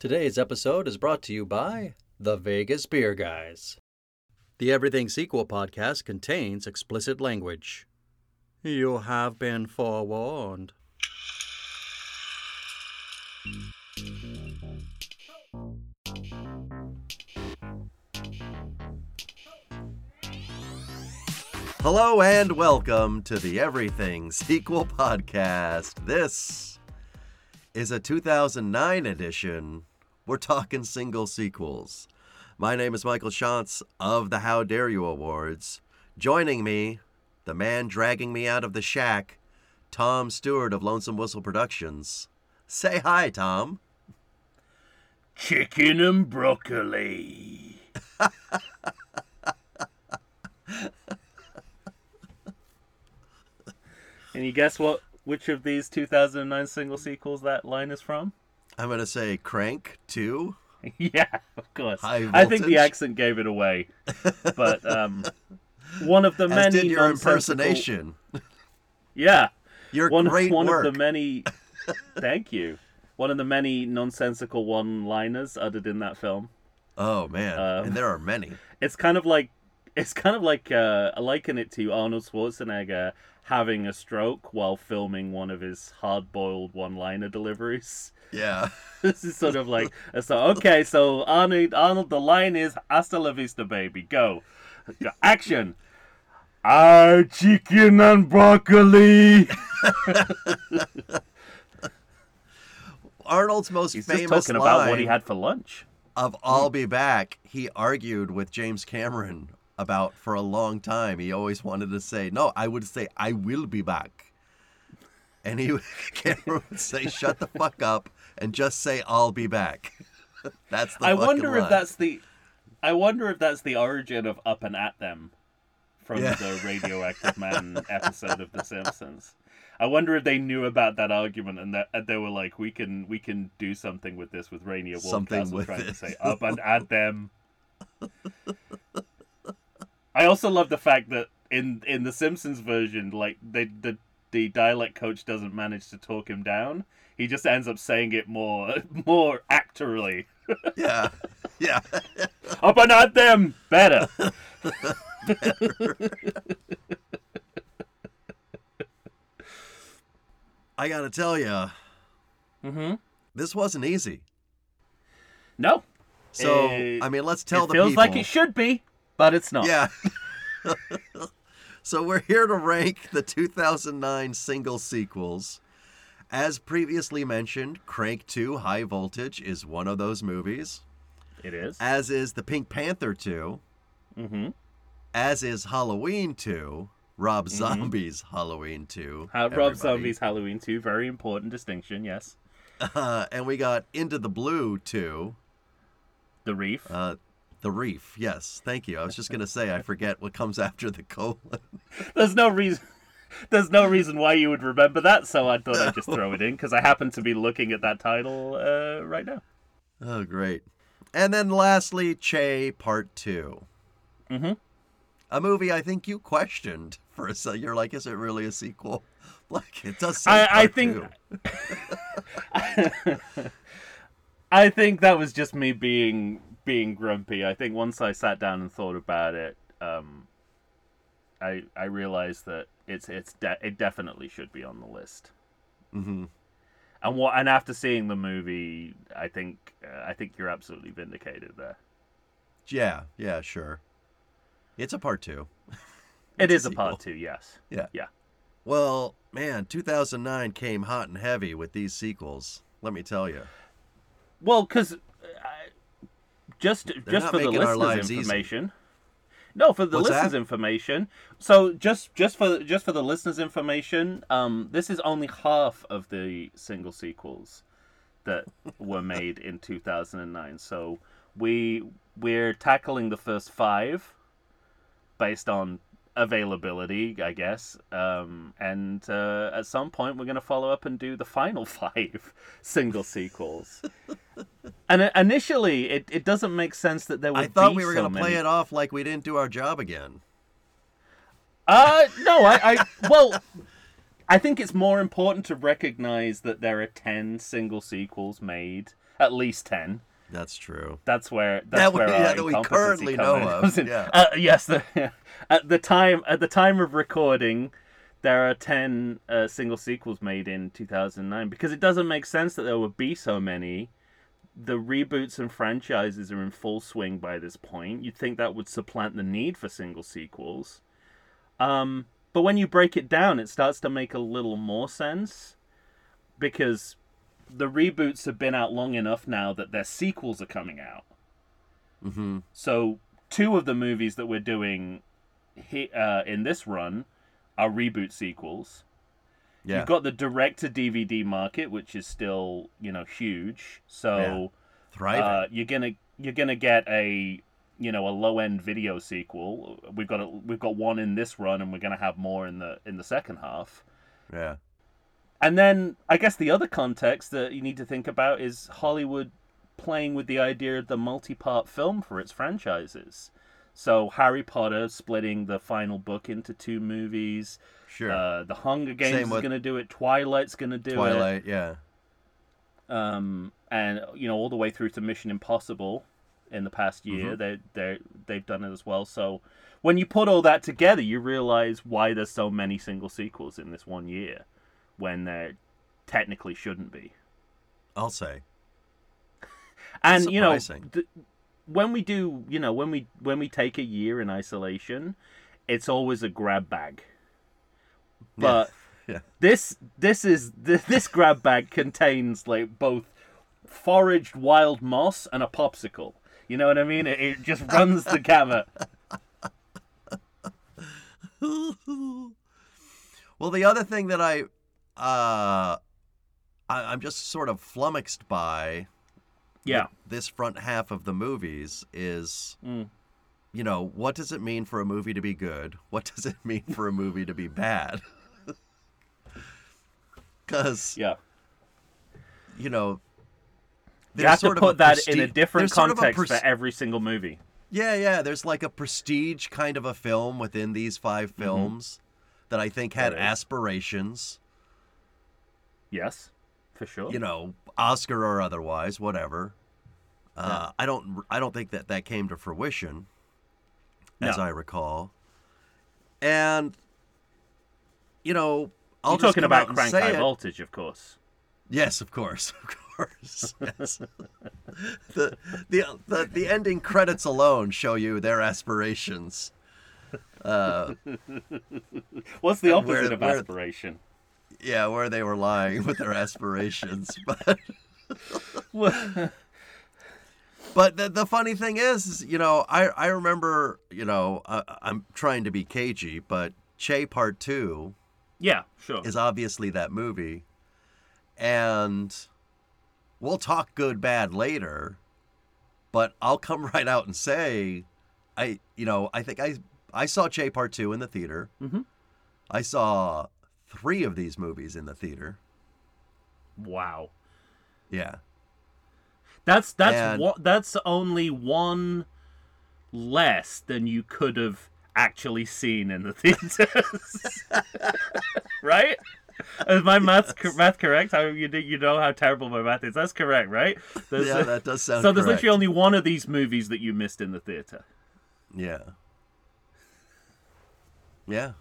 Today's episode is brought to you by the Vegas Beer Guys. The Everything Sequel Podcast contains explicit language. You have been forewarned. Hello and welcome to the Everything Sequel Podcast. This is a 2009 edition. We're talking single sequels. My name is Michael Schantz of the How Dare You Awards. Joining me, the man dragging me out of the shack, Tom Stewart of Lonesome Whistle Productions. Say hi, Tom. Chicken and broccoli. And you guess what? Which of these 2009 single sequels that line is from? I'm going to say Crank 2. Yeah, of course. I think the accent gave it away. But one of the as many... did your impersonation. Yeah. Your great work. Of the many... Thank you. One of the many nonsensical one-liners uttered in that film. Oh, man. And there are many. It's kind of like... I liken it to Arnold Schwarzenegger having a stroke while filming one of his hard-boiled one-liner deliveries. Yeah. This is sort of like, so Arnold, the line is, hasta la vista, baby, go. Action. Our chicken and broccoli. Arnold's most famous line. He's just talking about what he had for lunch. Of I'll be back, he argued with James Cameron about for a long time. He always wanted to say, no, I would say, I will be back. And Cameron would say, shut the fuck up and just say, I'll be back. That's the I wonder if that's the origin of Up and At Them from the Radioactive Man episode of The Simpsons. I wonder if they knew about that argument and that they were like, we can do something with this with Rainier Wolfcastle trying to say Up and At Them. I also love the fact that in the Simpsons version, like the dialect coach doesn't manage to talk him down. He just ends up saying it more actorly. Yeah. Up and at them, better. I gotta tell you, this wasn't easy. No. So let's tell the people. It feels like it should be. But it's not. Yeah. So we're here to rank the 2009 single sequels. As previously mentioned, Crank 2 High Voltage is one of those movies. It is. As is The Pink Panther 2. Mm-hmm. As is Halloween 2. Rob Zombie's Halloween 2. Rob Zombie's Halloween 2. Very important distinction, yes. And we got Into the Blue 2. The Reef. The Reef, yes. Thank you. I was just going to say, I forget what comes after the colon. There's no reason why you would remember that, so I thought I'd just throw it in, because I happen to be looking at that title right now. Oh, great. And then lastly, Che Part 2. Mm-hmm. A movie I think you questioned for a second. You're like, is it really a sequel? Like, it does say I think that was just me being grumpy. I think once I sat down and thought about it, I realized that it definitely should be on the list. Mm-hmm. And after seeing the movie, I think you're absolutely vindicated there. Yeah, sure. It's a part two. It is a part two. Yes. Yeah. Well, man, 2009 came hot and heavy with these sequels. Let me tell you. Well, because. Just for the listeners' information. Easy. No, for the listeners' information. So just for the listeners' information, this is only half of the single sequels that were made in 2009. So we're tackling the first five based on availability, I guess. And at some point, we're going to follow up and do the final five single sequels. And initially, it doesn't make sense that there would be so many. I thought we were going to play it off like we didn't do our job again. No, I think it's more important to recognize that there are 10 single sequels made at least 10. That's true. That's where we currently know of. Yeah. Yes, at the time of recording, there are 10 single sequels made in 2009, because it doesn't make sense that there would be so many. The reboots and franchises are in full swing by this point. You'd think that would supplant the need for single sequels. But when you break it down, it starts to make a little more sense, because the reboots have been out long enough now that their sequels are coming out. Mm-hmm. So two of the movies that we're doing in this run are reboot sequels. Yeah. You've got the direct-to-DVD market, which is still, huge. So thriving. You're gonna get a low-end video sequel. We've got one in this run, and we're gonna have more in the second half. Yeah. And then I guess the other context that you need to think about is Hollywood playing with the idea of the multi-part film for its franchises. So Harry Potter splitting the final book into two movies. Sure. The Hunger Games is going to do it. Twilight's going to do it. Twilight, yeah. And all the way through to Mission Impossible in the past year, mm-hmm. they've done it as well. So when you put all that together, you realize why there's so many single sequels in this one year, when there technically shouldn't be. I'll say. And when we take a year in isolation, it's always a grab bag. But yeah. This grab bag contains both foraged wild moss and a popsicle. You know what I mean? It just runs the gamut. Well, the other thing that I'm just sort of flummoxed by this front half of the movies is, what does it mean for a movie to be good? What does it mean for a movie to be bad? Because, you have to put that in a different context for every single movie. Yeah, yeah. There's a prestige kind of a film within these 5 films that I think had aspirations. Yes, for sure. Oscar or otherwise, whatever. Yeah. I don't think that came to fruition, as I recall. And I'll You're just talking about Crank High Voltage, of course. Yes, of course. Yes. the ending credits alone show you their aspirations. What's the opposite of aspiration? Yeah, where they were lying with their aspirations. But the funny thing is, I remember, I'm trying to be cagey, but Che Part 2 is obviously that movie. And we'll talk good, bad later, but I'll come right out and say, I think I saw Che Part 2 in the theater. Mm-hmm. I saw 3 of these movies in the theater. Wow. Yeah. That's only one less than you could have actually seen in the theaters. Right? Is my math correct? You know how terrible my math is. That's correct, right? That does sound correct. So there's literally only one of these movies that you missed in the theater. Yeah. Yeah.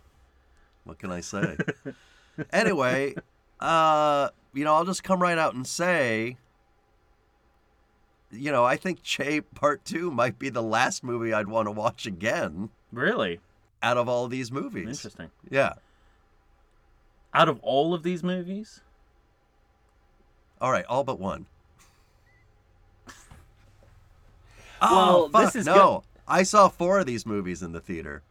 What can I say? Anyway, I'll just come right out and say, I think Che Part 2 might be the last movie I'd want to watch again. Really? Out of all these movies. Interesting. Yeah. Out of all of these movies? All right, all but one. Oh, well, fuck, this is no. Good. I saw 4 of these movies in the theater.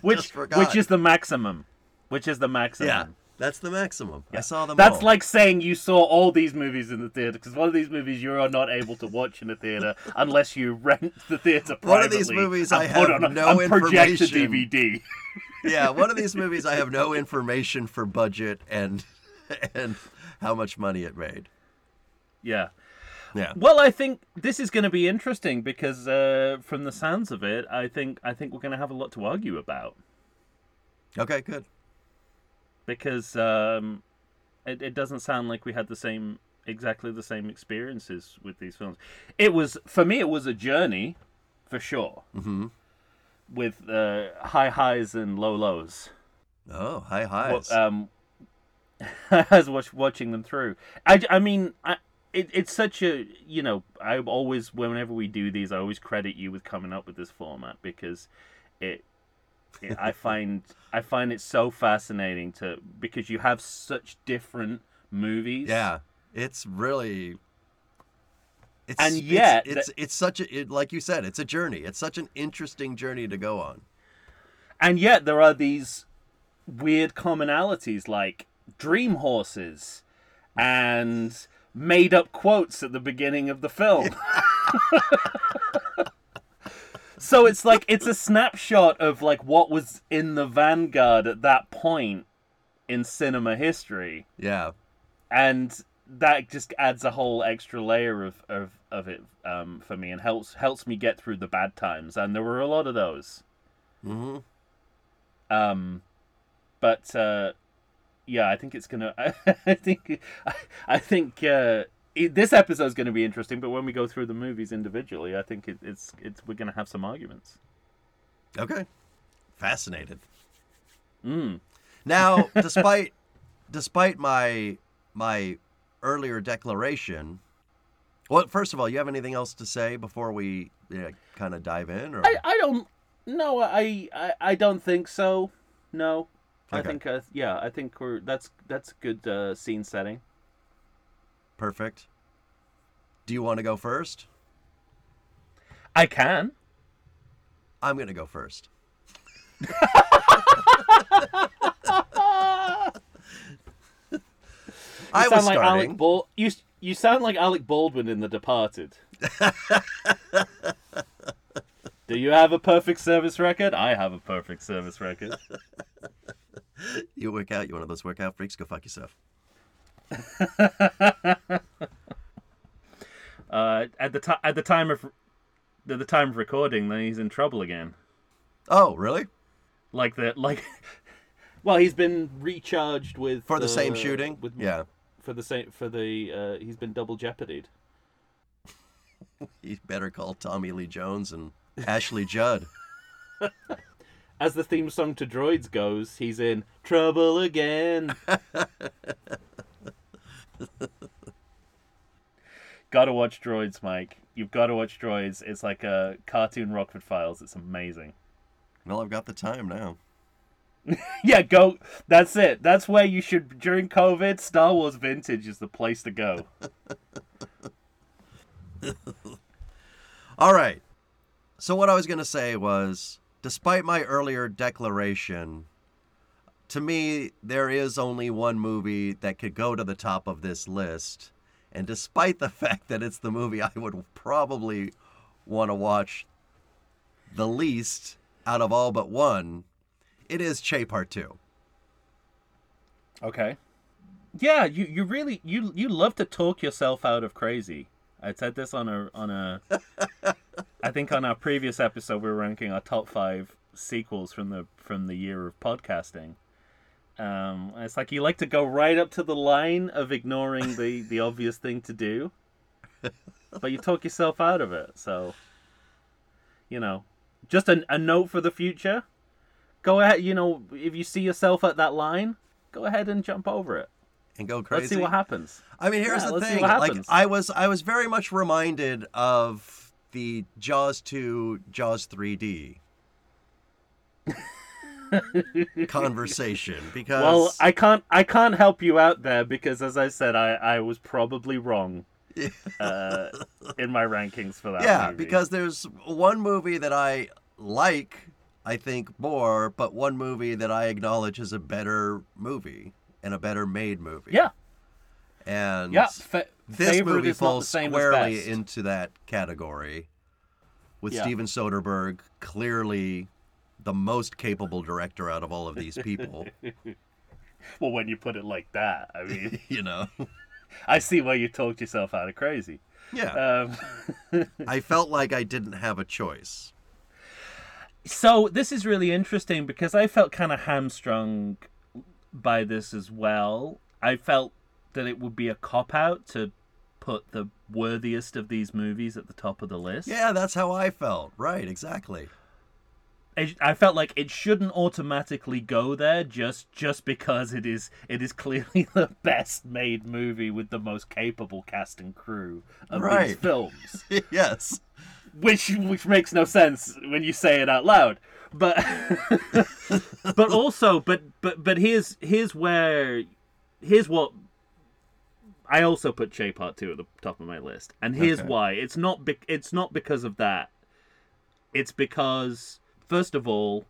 Which is the maximum. Yeah, that's the maximum. Yeah. I saw them all. That's like saying you saw all these movies in the theater, because one of these movies you are not able to watch in the theater unless you rent the theater privately. One of these movies I have no information. Project the DVD. Yeah, one of these movies I have no information for budget and how much money it made. Yeah. Yeah. Well, I think this is going to be interesting because, from the sounds of it, I think we're going to have a lot to argue about. Okay, good. Because It doesn't sound like we had exactly the same experiences with these films. It was, for me, it was a journey, for sure. Mm-hmm. With high highs and low lows. Oh, high highs. I was watching them through. I mean, it's such a, you know, I always, whenever we do these, I always credit you with coming up with this format, because it I find it so fascinating because you have such different movies. Yeah, it's really. It's like you said, it's a journey. It's such an interesting journey to go on. And yet there are these weird commonalities, like dream horses and made up quotes at the beginning of the film. Yeah. So it's like, it's a snapshot of like what was in the vanguard at that point in cinema history. Yeah. And that just adds a whole extra layer of it for me, and helps me get through the bad times. And there were a lot of those. Mm-hmm. Yeah, I think it's gonna. I think this episode's gonna be interesting. But when we go through the movies individually, I think we're gonna have some arguments. Okay, fascinated. Mm. Now, despite my earlier declaration, well, first of all, you have anything else to say before we kind of dive in? Or? I don't think so. No. Okay. I think that's good scene setting. Perfect. Do you want to go first? I can. I'm going to go first. You sound like Alec Baldwin in The Departed. Do you have a perfect service record? I have a perfect service record. You work out, you're one of those workout freaks, go fuck yourself. At the time of recording, then he's in trouble again. Oh, really? Well, he's been recharged with for the same shooting. He's been double jeopardied. You better call Tommy Lee Jones and Ashley Judd. As the theme song to Droids goes, he's in trouble again. Gotta watch Droids, Mike. You've got to watch Droids. It's like a cartoon Rockford Files. It's amazing. Well, I've got the time now. Yeah, go. That's it. That's where you should, during COVID, Star Wars Vintage is the place to go. All right. So what I was going to say was, despite my earlier declaration, to me, there is only one movie that could go to the top of this list. And despite the fact that it's the movie I would probably want to watch the least out of all but one, it is Che Part 2. Okay. Yeah, you really love to talk yourself out of crazy. I said this on a I think on our previous episode, we were ranking our top 5 sequels from the year of podcasting. It's like you like to go right up to the line of ignoring the obvious thing to do, but you talk yourself out of it. So, you know, just a note for the future. Go ahead, you know, if you see yourself at that line, go ahead and jump over it. And go crazy. Let's see what happens. I mean, here's the thing. Like, I was very much reminded of the Jaws 2, Jaws 3D conversation, because well, I can't help you out there, because as I said, I was probably wrong in my rankings for that. Yeah, movie. Because there's one movie that I think more, but one movie that I acknowledge is a better movie and a better made movie. Yeah. And yeah, this movie falls squarely into that category, with Steven Soderbergh clearly the most capable director out of all of these people. Well, when you put it like that, I mean, you know, I see why you talked yourself out of crazy. Yeah. I felt like I didn't have a choice. So this is really interesting, because I felt kind of hamstrung by this as well. I felt that it would be a cop-out to put the worthiest of these movies at the top of the list. Yeah, that's how I felt. Right, exactly. I felt like it shouldn't automatically go there just because it is clearly the best made movie with the most capable cast and crew of these films. Yes. Which makes no sense when you say it out loud. But but here's what I also put Che Part 2 at the top of my list. And here's why. It's not because of that. It's because, first of all,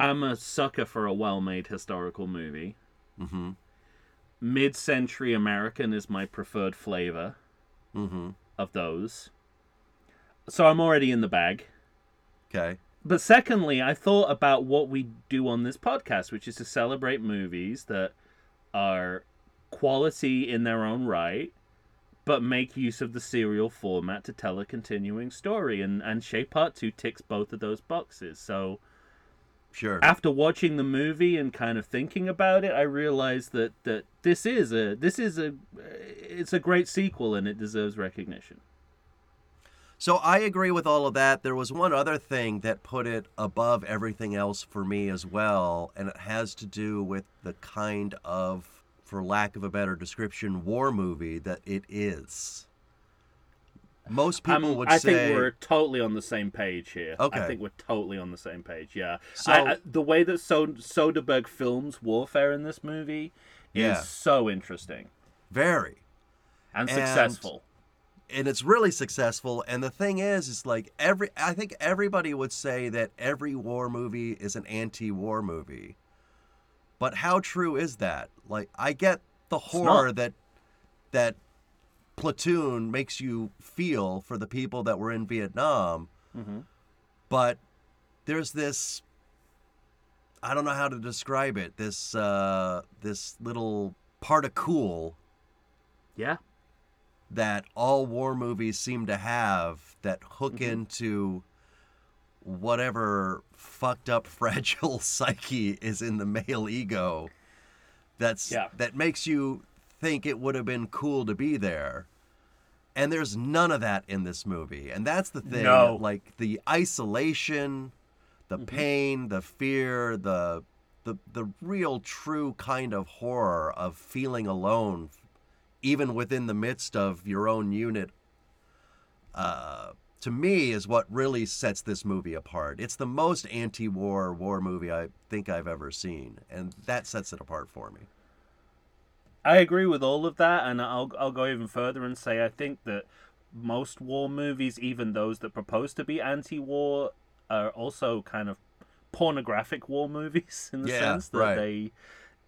I'm a sucker for a well-made historical movie. Mm-hmm. Mid-century American is my preferred flavor of those. So I'm already in the bag. Okay. But secondly, I thought about what we do on this podcast, which is to celebrate movies that are quality in their own right, but make use of the serial format to tell a continuing story. And Che Part 2 ticks both of those boxes. So after watching the movie and kind of thinking about it, I realized that it's a great sequel and it deserves recognition. So I agree with all of that. There was one other thing that put it above everything else for me as well, and it has to do with the kind of, for lack of a better description, war movie that it is. Most people would say... I think we're totally on the same page here. Okay. I think we're totally on the same page, yeah. So the way that Soderbergh films warfare in this movie is so interesting. Very. And successful. And it's really successful. And the thing is, it's like I think everybody would say that every war movie is an anti-war movie. But how true is that? Like, I get the horror that Platoon makes you feel for the people that were in Vietnam. Mm-hmm. But there's this, I don't know how to describe it, this little part of cool. Yeah. That all war movies seem to have that hook into whatever fucked up, fragile psyche is in the male ego that makes you think it would have been cool to be there. And there's none of that in this movie. And that's the thing. No. Like, the isolation, the pain, the fear, the real true kind of horror of feeling alone, even within the midst of your own unit, to me, is what really sets this movie apart. It's the most anti-war war movie I think I've ever seen, and that sets it apart for me. I agree with all of that, and I'll go even further and say I think that most war movies, even those that propose to be anti-war, are also kind of pornographic war movies in the sense that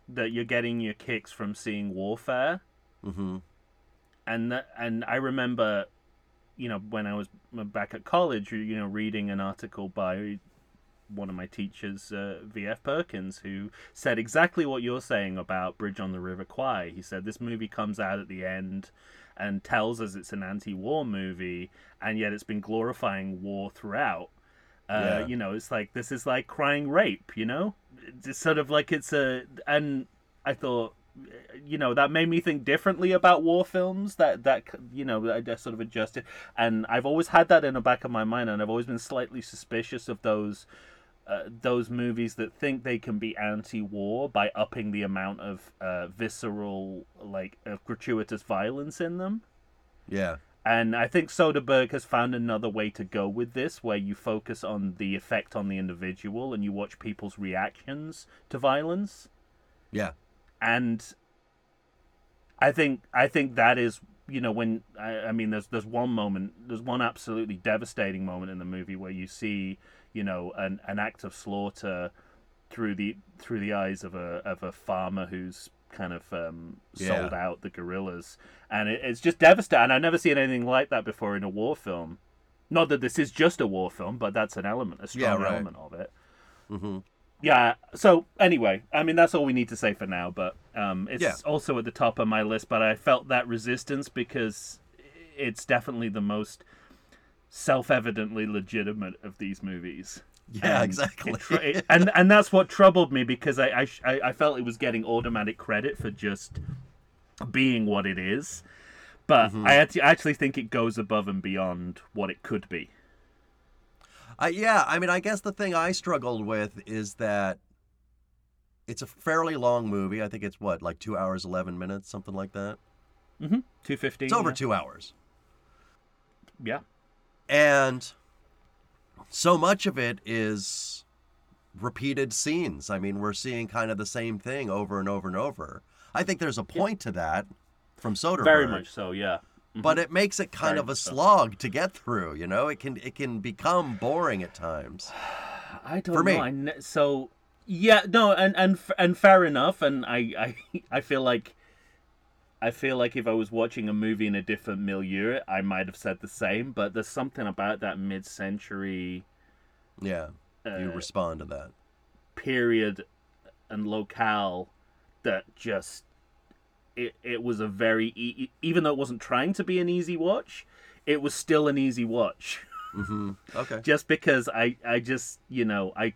that you're getting your kicks from seeing warfare. Mm-hmm. And I remember, you know, when I was back at college, you know, reading an article by one of my teachers, V.F. Perkins, who said exactly what you're saying about Bridge on the River Kwai. He said this movie comes out at the end and tells us it's an anti-war movie, and yet it's been glorifying war throughout. You know, it's like, this is like Crying Rape, you know? It's sort of like and I thought, you know, that made me think differently about war films. That you know, I just sort of adjusted, and I've always had that in the back of my mind, and I've always been slightly suspicious of those movies that think they can be anti-war by upping the amount of visceral, like, gratuitous violence in them. Yeah. And I think Soderbergh has found another way to go with this, where you focus on the effect on the individual and you watch people's reactions to violence. Yeah. And I think that is, you know, when I mean, there's one absolutely devastating moment in the movie where you see, you know, an act of slaughter through the eyes of a farmer who's kind of sold out the guerrillas, and it's just devastating. I've never seen anything like that before in a war film. Not that this is just a war film, but that's an element, a strong element of it. Mm-hmm. Yeah, so anyway, I mean, that's all we need to say for now, but it's also at the top of my list, but I felt that resistance because it's definitely the most self-evidently legitimate of these movies. Yeah, and exactly. And that's what troubled me, because I felt it was getting automatic credit for just being what it is. But I actually think it goes above and beyond what it could be. Yeah, I mean, I guess the thing I struggled with is that it's a fairly long movie. I think it's, what, like 2 hours, 11 minutes, something like that? 2:15. It's over 2 hours. Yeah. And so much of it is repeated scenes. I mean, we're seeing kind of the same thing over and over and over. I think there's a point to that from Soderbergh. Very much so, yeah. But it makes it kind of a slog to get through, you know? It can become boring at times. I don't know. So, yeah, no, and fair enough. And I feel like if I was watching a movie in a different milieu, I might have said the same. But there's something about that mid-century... Yeah, you respond to that. ...period and locale that just... It was a very... Even though it wasn't trying to be an easy watch, it was still an easy watch. Okay. Just because I just, you know, I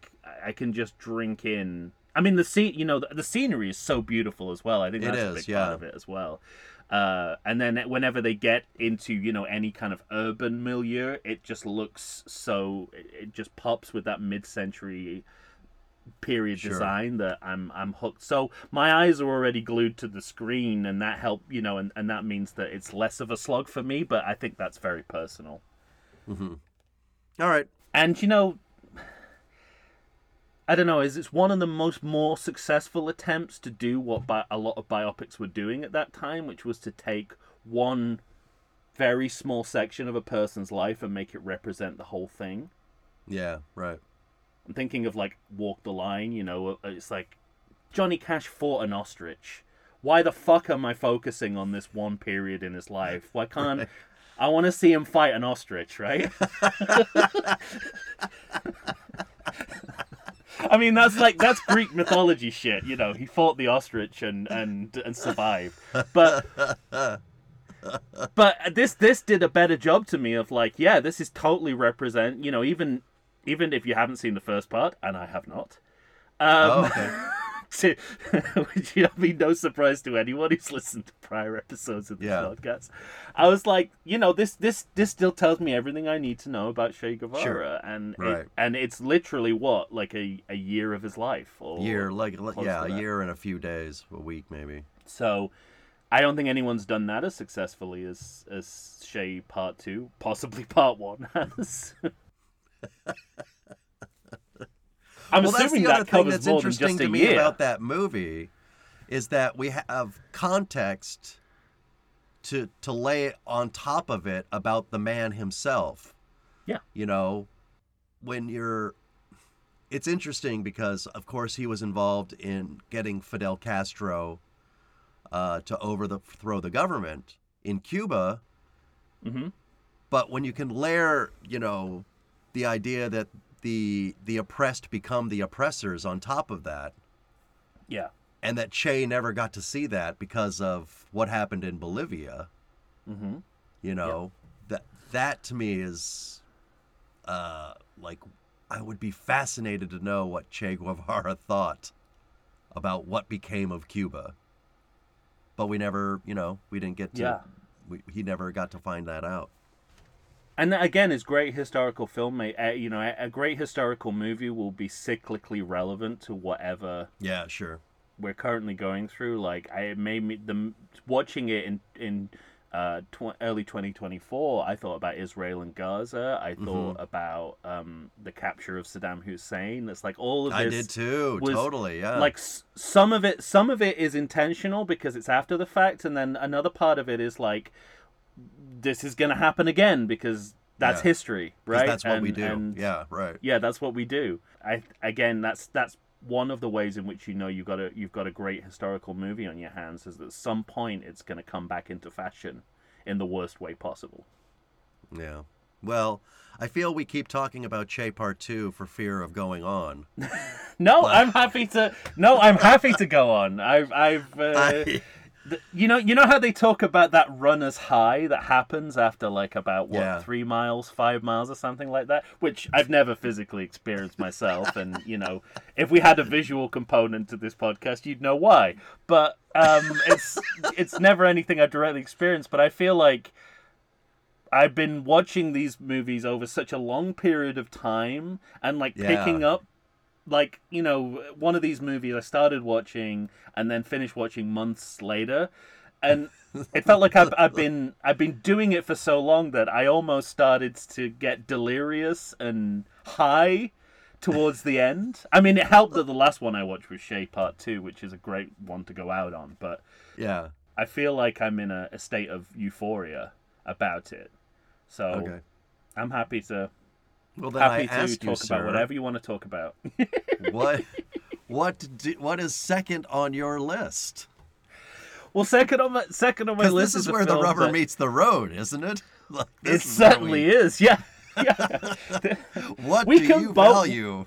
can just drink in... I mean, the scenery is so beautiful as well. I think that's a big part of it as well. And then whenever they get into, you know, any kind of urban milieu, it just looks so... It just pops with that mid-century... period design that I'm hooked. So my eyes are already glued to the screen, and that helped, you know, and that means that it's less of a slog for me, but I think that's very personal. All right. And, you know, I don't know, it's one of the more successful attempts to do what a lot of biopics were doing at that time, which was to take one very small section of a person's life and make it represent the whole thing. Yeah, right. I'm thinking of, like, Walk the Line, you know, it's like, Johnny Cash fought an ostrich. Why the fuck am I focusing on this one period in his life? Why can't... Right. I want to see him fight an ostrich, right? I mean, that's Greek mythology shit, you know. He fought the ostrich and survived. But this did a better job to me of, like, yeah, this is totally represent, you know, even if you haven't seen the first part, and I have not, which will be no surprise to anyone who's listened to prior episodes of this podcast, I was like, you know, this still tells me everything I need to know about Che Guevara, and it's literally what, like a year of his life, a year and a few days, a week maybe. So, I don't think anyone's done that as successfully as Che Part 2, possibly Part 1 has. I'm assuming that's the other thing that's interesting to me about that movie is that we have context to lay on top of it about the man himself. Yeah. You know, it's interesting because, of course, he was involved in getting Fidel Castro to overthrow the government in Cuba. But when you can layer, you know, the idea that the oppressed become the oppressors on top of that. Yeah. And that Che never got to see that because of what happened in Bolivia. You know, that to me is, like, I would be fascinated to know what Che Guevara thought about what became of Cuba. But we never, you know, we didn't get to, he never got to find that out. And again, it's great historical film. You know, a great historical movie will be cyclically relevant to whatever. Yeah, sure. We're currently going through. Like, it made me watching it in early 2024. I thought about Israel and Gaza. I thought about the capture of Saddam Hussein. That's like all of this. I did too. Totally. Yeah. Like some of it is intentional because it's after the fact, and then another part of it is like, this is going to happen again because that's history, right? That's what we do. Yeah, right. Yeah, that's what we do. That's one of the ways in which, you know, you've got a great historical movie on your hands is that at some point it's going to come back into fashion in the worst way possible. Yeah. Well, I feel we keep talking about Che Part 2 for fear of going on. No, I'm happy to go on. I've You know how they talk about that runner's high that happens after like about 3 miles, 5 miles or something like that, which I've never physically experienced myself. And, you know, if we had a visual component to this podcast, you'd know why. But it's never anything I've directly experienced. But I feel like I've been watching these movies over such a long period of time and like picking up. Like, you know, one of these movies I started watching and then finished watching months later, and it felt like I've been doing it for so long that I almost started to get delirious and high towards the end. I mean, it helped that the last one I watched was Che Part 2, which is a great one to go out on. But yeah, I feel like I'm in a state of euphoria about it. So I'm happy to. Well, then happy I to ask talk you, sir, about whatever you want to talk about. What is second on your list? Well, second on my list is where the rubber meets the road, isn't it? Like, it certainly is. Yeah. What we do you value?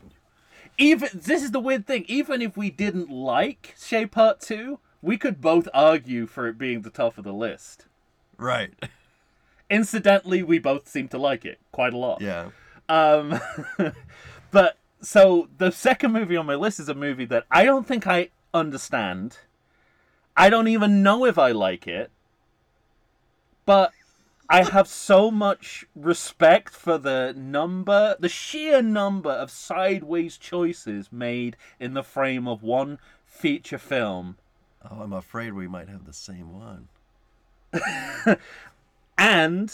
Even this is the weird thing. Even if we didn't like Che Part 2, we could both argue for it being the top of the list. Right. Incidentally, we both seem to like it quite a lot. Yeah. But so the second movie on my list is a movie that I don't think I understand. I don't even know if I like it, but I have so much respect for the sheer number of sideways choices made in the frame of one feature film. Oh, I'm afraid we might have the same one. And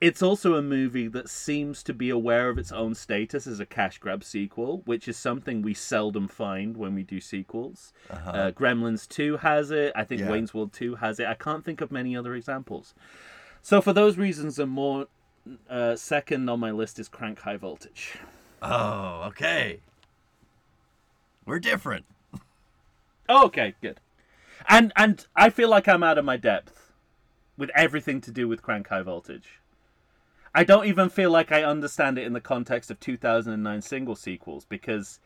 it's also a movie that seems to be aware of its own status as a cash grab sequel, which is something we seldom find when we do sequels. Uh-huh. Gremlins 2 has it. I think Wayne's World 2 has it. I can't think of many other examples. So for those reasons and more, second on my list is Crank High Voltage. Oh, okay. We're different. Okay, good. And I feel like I'm out of my depth with everything to do with Crank High Voltage. I don't even feel like I understand it in the context of 2009 single sequels, because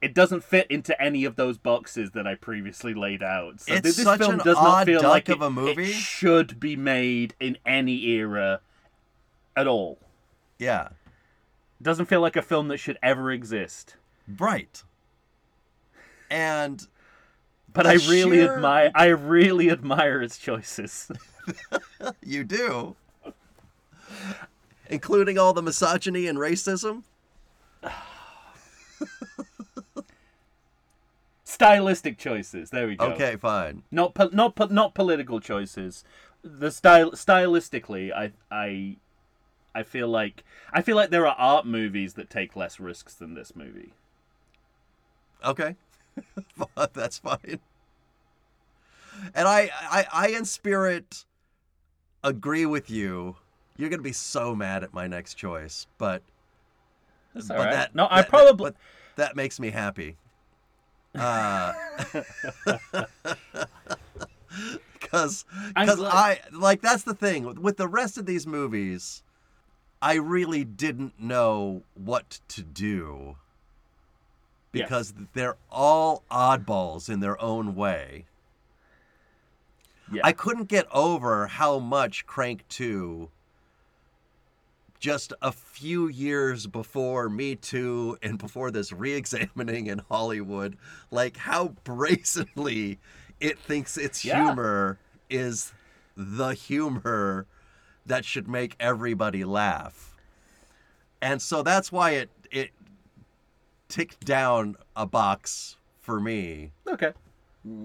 it doesn't fit into any of those boxes that I previously laid out. So it's this such film does not feel like of a movie. It should be made in any era at all. Yeah. It doesn't feel like a film that should ever exist. Right. And but I really admire its choices. You do. Including all the misogyny and racism? Stylistic choices. There we go. Okay, fine. Not political choices. The stylistically, I feel like there are art movies that take less risks than this movie. Okay, that's fine. And I in spirit agree with you. You're going to be so mad at my next choice, but that makes me happy. Because that's the thing with the rest of these movies. I really didn't know what to do because they're all oddballs in their own way. Yeah. I couldn't get over how much Crank 2 just a few years before Me Too and before this re-examining in Hollywood, like how brazenly it thinks its humor is the humor that should make everybody laugh. And so that's why it ticked down a box for me. Okay.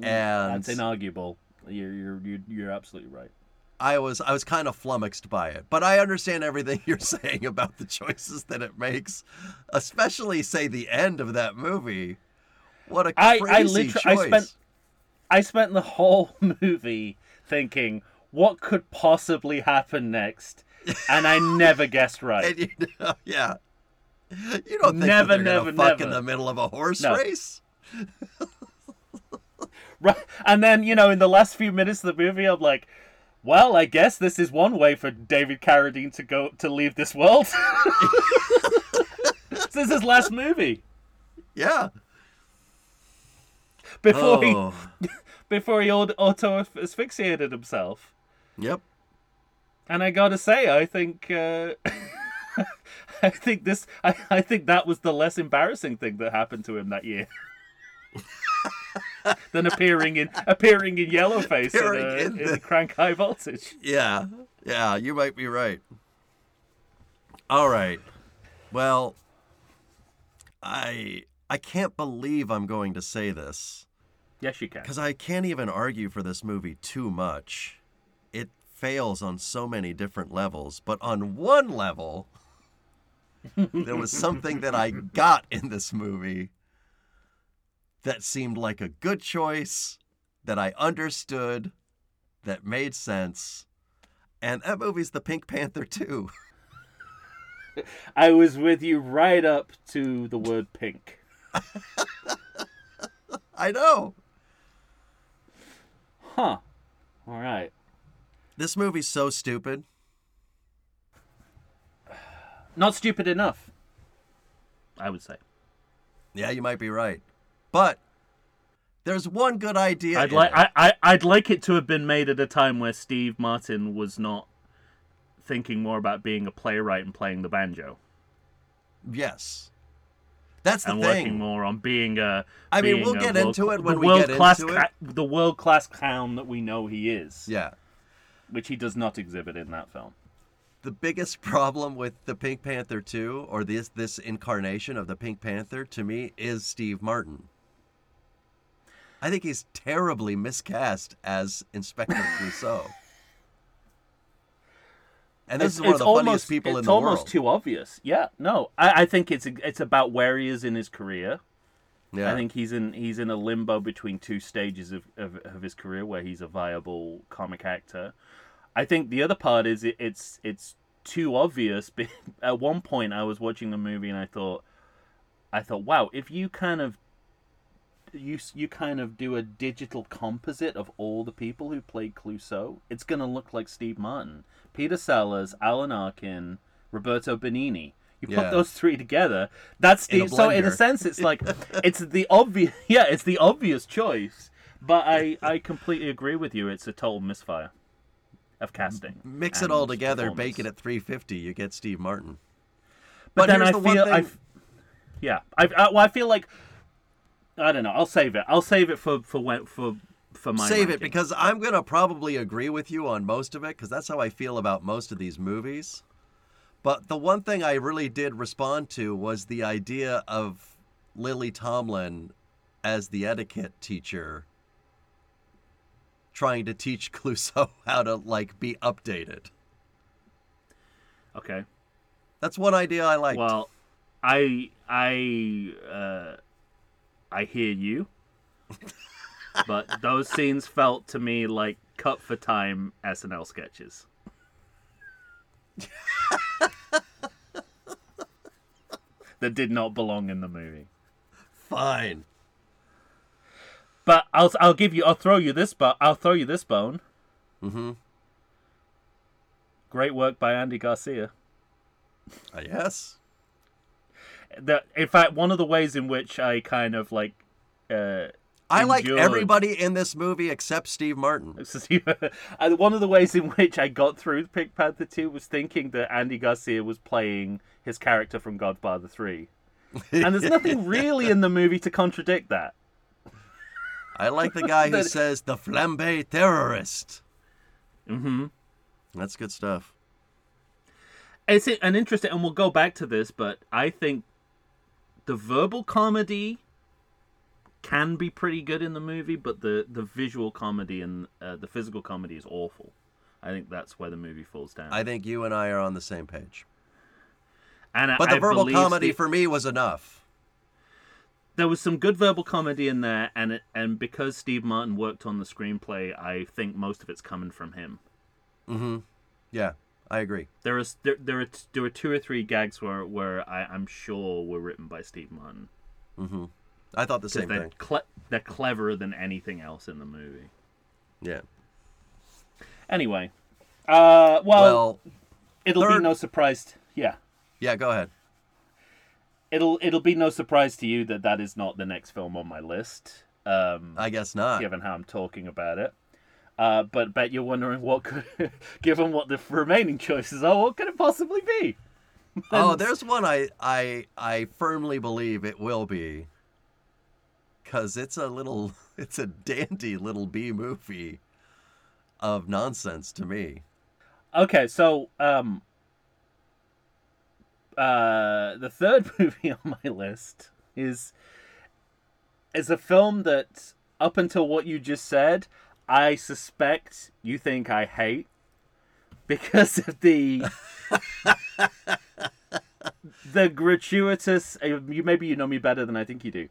And that's inarguable. You're absolutely right. I was kind of flummoxed by it, but I understand everything you're saying about the choices that it makes, especially say the end of that movie. What a crazy choice! I spent the whole movie thinking, what could possibly happen next, and I never guessed right. And you don't think they're gonna fuck in the middle of a horse race. Right, and then in the last few minutes of the movie, I'm like, well, I guess this is one way for David Carradine to leave this world. This is his last movie. Yeah. Before he before he auto-asphyxiated himself. Yep. And I gotta say, I think... I think that was the less embarrassing thing that happened to him that year, than appearing in Yellowface in Crank High Voltage. Yeah, you might be right. All right, well, I can't believe I'm going to say this. Yes, you can. Because I can't even argue for this movie too much. It fails on so many different levels, but on one level. There was something that I got in this movie that seemed like a good choice, that I understood, that made sense. And that movie's The Pink Panther 2. I was with you right up to the word pink. I know. Huh. All right. This movie's so stupid. Not stupid enough, I would say. Yeah, you might be right. But there's one good idea. I'd like it to have been made at a time where Steve Martin was not thinking more about being a playwright and playing the banjo. Yes. That's the thing. And working more on being a... I mean, we'll get into it when we get into it. The world-class clown that we know he is. Yeah. Which he does not exhibit in that film. The biggest problem with the Pink Panther 2, or this incarnation of the Pink Panther, to me, is Steve Martin. I think he's terribly miscast as Inspector Clouseau. And this is one of the funniest people in the world. It's almost too obvious. Yeah, no, I think it's about where he is in his career. Yeah. I think he's in a limbo between two stages of his career, where he's a viable comic actor. I think the other part is it's too obvious. But at one point, I was watching the movie and I thought, wow, if you kind of do a digital composite of all the people who played Clouseau, it's gonna look like Steve Martin, Peter Sellers, Alan Arkin, Roberto Benigni. You put those three together, that's Steve. So in a sense, it's like it's the obvious choice. But I completely agree with you. It's a total misfire of casting. Mix it all together, bake it at 350, you get Steve Martin. But then I feel like, I don't know, I'll save it for my save ranking. It because I'm going to probably agree with you on most of it, because that's how I feel about most of these movies. But the one thing I really did respond to was the idea of Lily Tomlin as the etiquette teacher, trying to teach Clouseau how to, be updated. Okay. That's one idea I liked. Well, I hear you. But those scenes felt to me like cut-for-time SNL sketches. That did not belong in the movie. Fine. But I'll throw you this bone. Mm-hmm. Great work by Andy Garcia. Yes. In fact, one of the ways in which I kind of I like everybody in this movie except Steve Martin. One of the ways in which I got through Pink Panther 2 was thinking that Andy Garcia was playing his character from Godfather 3. And there's nothing really in the movie to contradict that. I like the guy who says, the flambe terrorist. Mm-hmm. That's good stuff. It's an interesting, and we'll go back to this, but I think the verbal comedy can be pretty good in the movie, but the visual comedy and the physical comedy is awful. I think that's where the movie falls down. I think you and I are on the same page. But the verbal comedy for me was enough. There was some good verbal comedy in there, and because Steve Martin worked on the screenplay, I think most of it's coming from him. Mm-hmm. Yeah, I agree. There are two or three gags where I'm sure were written by Steve Martin. Mm-hmm. I thought the same thing. They're cleverer than anything else in the movie. Yeah. Anyway, well it'll be no surprise. Yeah. Yeah, go ahead. It'll be no surprise to you that is not the next film on my list. I guess not, given how I'm talking about it. But bet you're wondering what could, given what the remaining choices are, what could it possibly be? Oh, there's one I firmly believe it will be, because it's a dandy little B movie of nonsense to me. Okay, so the third movie on my list is a film that, up until what you just said, I suspect you think I hate because of the the gratuitous. Maybe you know me better than I think you do.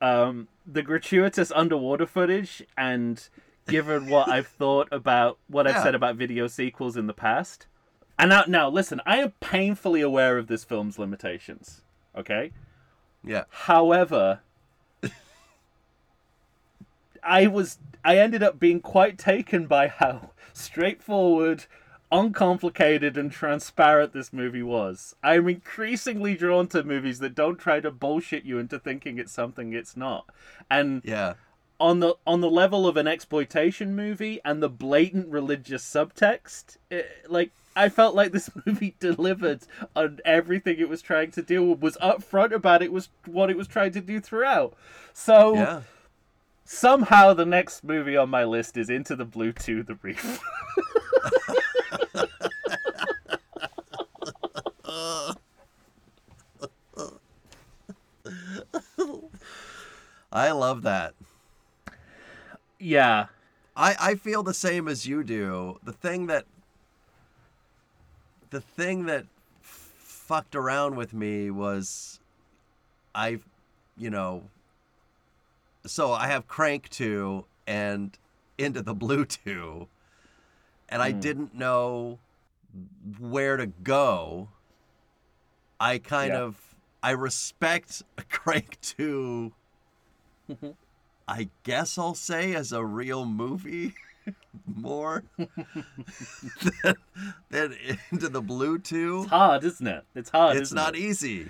The gratuitous underwater footage, and given what I've thought about what I've said about video sequels in the past. And now listen, I am painfully aware of this film's limitations. Okay? Yeah. However, I ended up being quite taken by how straightforward, uncomplicated, and transparent this movie was. I'm increasingly drawn to movies that don't try to bullshit you into thinking it's something it's not. And on the level of an exploitation movie and the blatant religious subtext, I felt like this movie delivered on everything it was trying to do, was upfront about it, was what it was trying to do throughout. So somehow the next movie on my list is Into the Blue 2, The Reef. I love that. Yeah. I feel the same as you do. The thing that fucked around with me was so I have Crank 2 and Into the Blue 2, and I didn't know where to go. I kind of respect Crank 2, I guess I'll say, as a real movie more than Into the Blue 2. It's hard, isn't it? It's not easy.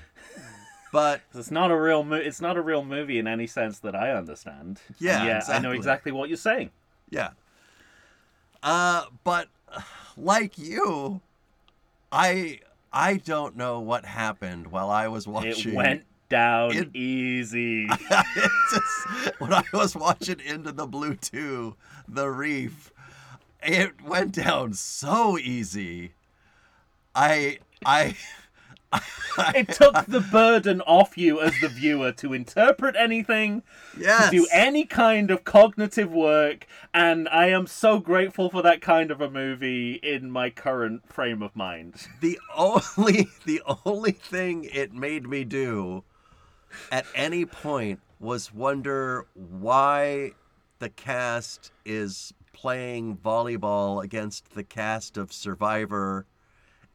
But it's not a real movie in any sense that I understand. Yeah, exactly. I know exactly what you're saying. Yeah. But like you, I don't know what happened while I was watching. It went down easy. When I was watching Into the Blue 2, The Reef, it went down so easy. It took the burden off you as the viewer to interpret anything, to do any kind of cognitive work, and I am so grateful for that kind of a movie in my current frame of mind. The only thing it made me do at any point was wonder why the cast is playing volleyball against the cast of Survivor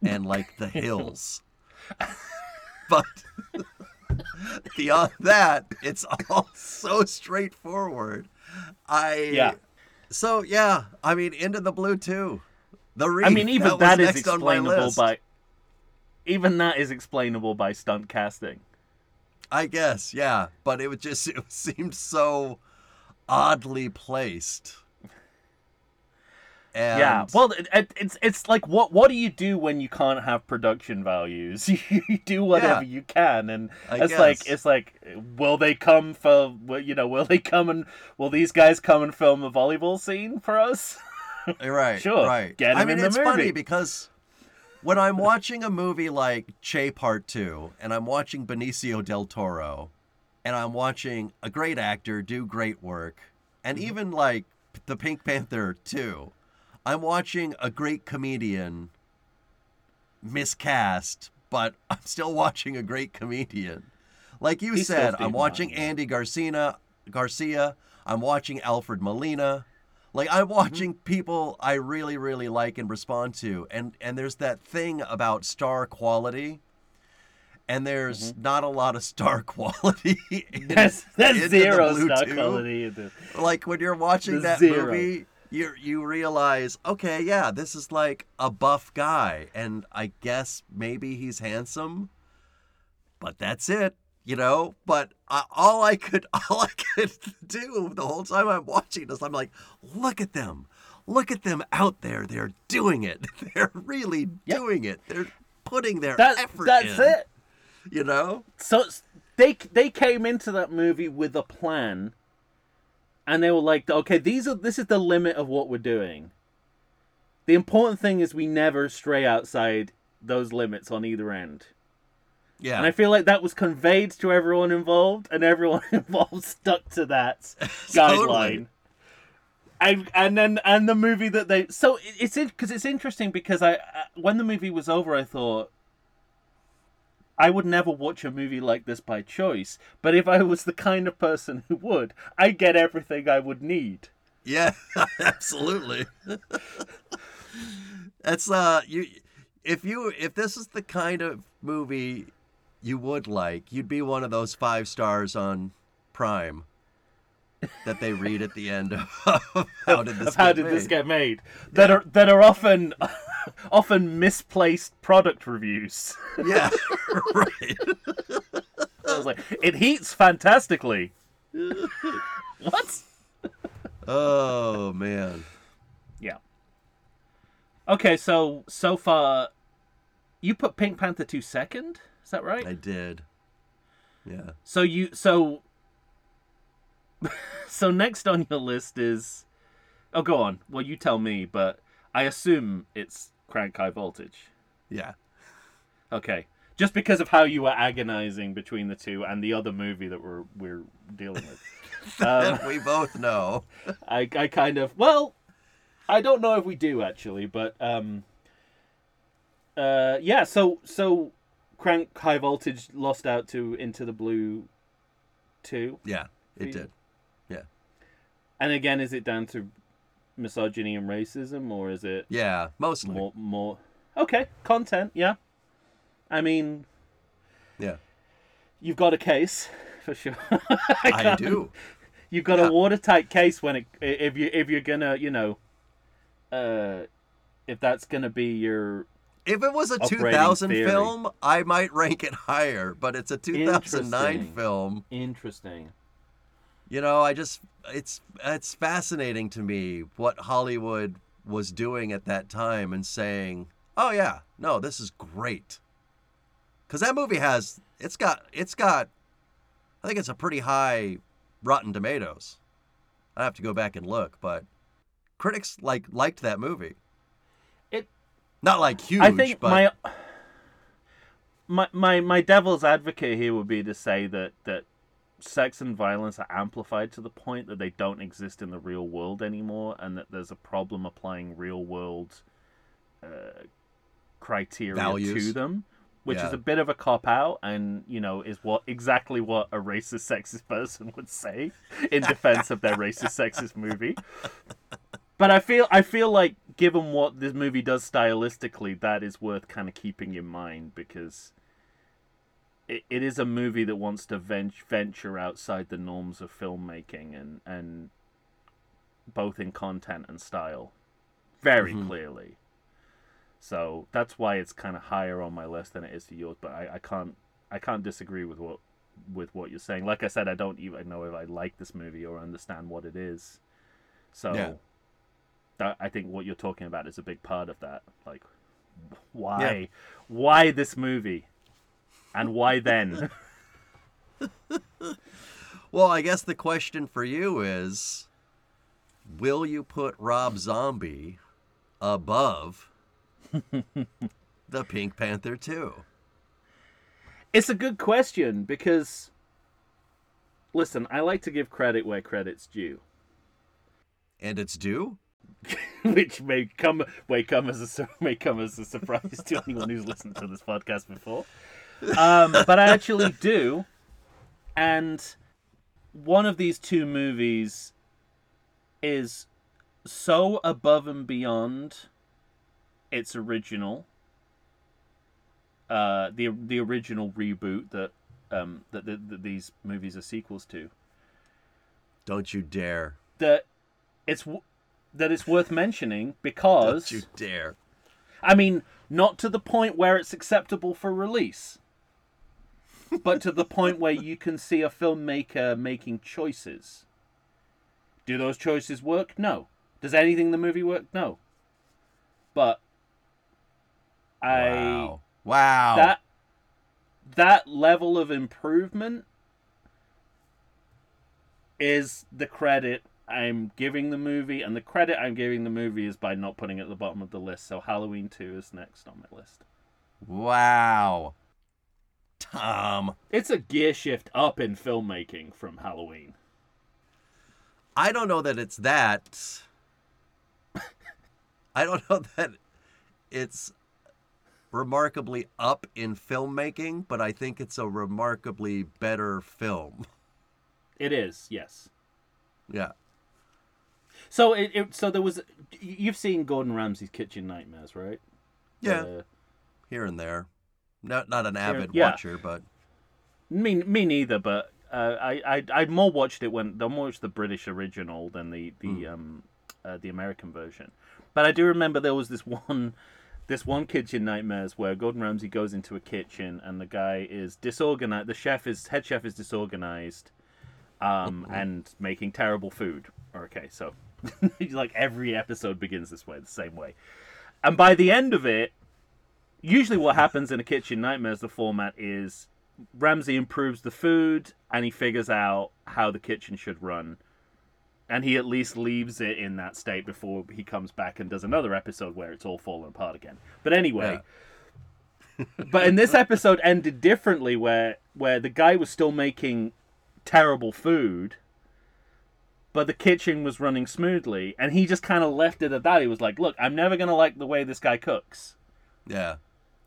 and, like, The Hills. But beyond that, it's all so straightforward. Into the Blue 2, The Reef. I mean, even that is explainable by stunt casting, I guess. Yeah, but it seemed so oddly placed. And... yeah, well, it's like, what do you do when you can't have production values? You do whatever you can, and will these guys come and film a volleyball scene for us? Right, sure, right. Get them in the movie. It's funny because when I'm watching a movie like Che Part 2, and I'm watching Benicio Del Toro, and I'm watching a great actor do great work, and even like the Pink Panther 2. I'm watching a great comedian miscast, but I'm still watching a great comedian. Like you said, I'm watching Andy Garcia. I'm watching Alfred Molina. Like, I'm watching people I really, really like and respond to. And there's that thing about star quality. And there's not a lot of star quality. There's zero star quality. Like, when you're watching that movie... You realize, okay, yeah, this is like a buff guy, and I guess maybe he's handsome, but that's it. you know, but all I could do the whole time I'm watching this, I'm like, look at them out there. They're doing it. They're really doing it. They're putting their effort in. That's it. You know? So they came into that movie with a plan, and they were like, okay, this is the limit of what we're doing. The important thing is we never stray outside those limits on either end. Yeah. And I feel like that was conveyed to everyone involved, and everyone involved stuck to that guideline. And then the movie that they... So it's interesting because I when the movie was over, I thought, I would never watch a movie like this by choice. But if I was the kind of person who would, I'd get everything I would need. Yeah, absolutely. That's if this is the kind of movie you would like, you'd be one of those 5 stars on Prime that they read at the end of how did this get made? That are often misplaced product reviews. Yeah, right. I was like, it heats fantastically. What? Oh man. Yeah. Okay, so far, you put Pink Panther 2 second? Is that right? I did. Yeah. So next on your list is... Oh, go on. Well, you tell me, but I assume it's Crank High Voltage. Yeah. Okay. Just because of how you were agonizing between the two and the other movie that we're dealing with. We both know. I kind of... Well, I don't know if we do, actually, but... yeah, so Crank High Voltage lost out to Into the Blue 2. Yeah. It did, yeah. And again, is it down to misogyny and racism, or is it? Yeah, mostly. More. Okay, content. Yeah, I mean, yeah. You've got a case for sure. I do. You've got a watertight case when if you're gonna, you know, if that's gonna be your. If it was a 2000 film, I might rank it higher, but it's a 2009 film. Interesting. You know, I just, it's fascinating to me what Hollywood was doing at that time and saying, oh yeah, no, this is great. Because that movie it's got, I think it's a pretty high Rotten Tomatoes. I have to go back and look, but critics liked that movie. Not like huge, I think, but... My devil's advocate here would be to say that sex and violence are amplified to the point that they don't exist in the real world anymore, and that there's a problem applying real world criteria values to them, which is a bit of a cop out, and you know is exactly what a racist sexist person would say in defense of their racist sexist movie. But I feel like given what this movie does stylistically, that is worth kind of keeping in mind, because it is a movie that wants to venture outside the norms of filmmaking, and both in content and style, very clearly. So that's why it's kind of higher on my list than it is to yours. But I can't disagree with what you're saying. Like I said, I don't even know if I like this movie or understand what it is. So I think what you're talking about is a big part of that. Like, why this movie? And why then? Well, I guess the question for you is, will you put Rob Zombie above the Pink Panther 2? It's a good question because, listen, I like to give credit where credit's due. And it's due? Which may come as a surprise to anyone who's listened to this podcast before. But I actually do, and one of these two movies is so above and beyond its original, the original reboot that these movies are sequels to. Don't you dare! That it's worth mentioning because. Don't you dare! I mean, not to the point where it's acceptable for release. but to the point where you can see a filmmaker making choices. Do those choices work? No. Does anything in the movie work? No. But Wow. That level of improvement is the credit I'm giving the movie, and the credit I'm giving the movie is by not putting it at the bottom of the list. So Halloween 2 is next on my list. Wow. Tom. It's a gear shift up in filmmaking from Halloween. I don't know that it's that. I don't know that it's remarkably up in filmmaking, but I think it's a remarkably better film. It is, yes. Yeah. So you've seen Gordon Ramsay's Kitchen Nightmares, right? Yeah. Here and there. Not an avid watcher, but me neither. But I more watched it when I more watched the British original than the American version. But I do remember there was this one Kitchen Nightmares where Gordon Ramsay goes into a kitchen and the guy is disorganized. The head chef is disorganized. And making terrible food. Okay, so like every episode begins this way, the same way. And by the end of it, usually what happens in a Kitchen Nightmares, the format is Ramsay improves the food and he figures out how the kitchen should run. And he at least leaves it in that state before he comes back and does another episode where it's all fallen apart again. But anyway... Yeah. But in this episode ended differently where the guy was still making... terrible food, but the kitchen was running smoothly, and he just kind of left it at that. He was like, look, I'm never going to like the way this guy cooks. Yeah.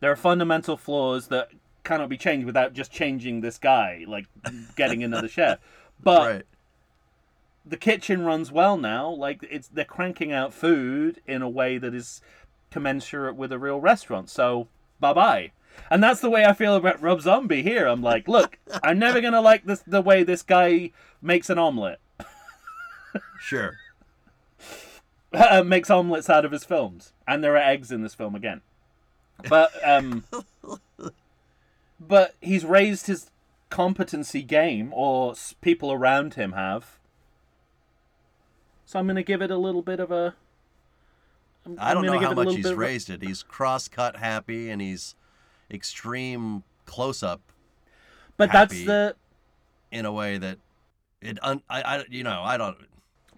There are fundamental flaws that cannot be changed without just changing this guy, like getting another chef. But the kitchen runs well now. Like they're cranking out food in a way that is commensurate with a real restaurant. So bye-bye. And that's the way I feel about Rob Zombie here. I'm like, look, I'm never going to like this the way this guy makes an omelette. Sure. Makes omelettes out of his films. And there are eggs in this film again. But but he's raised his competency game, or people around him have. So I'm going to give it a little bit of a... I don't know how much he's raised it. He's cross-cut happy, and he's... extreme close-up, but that's the in a way that it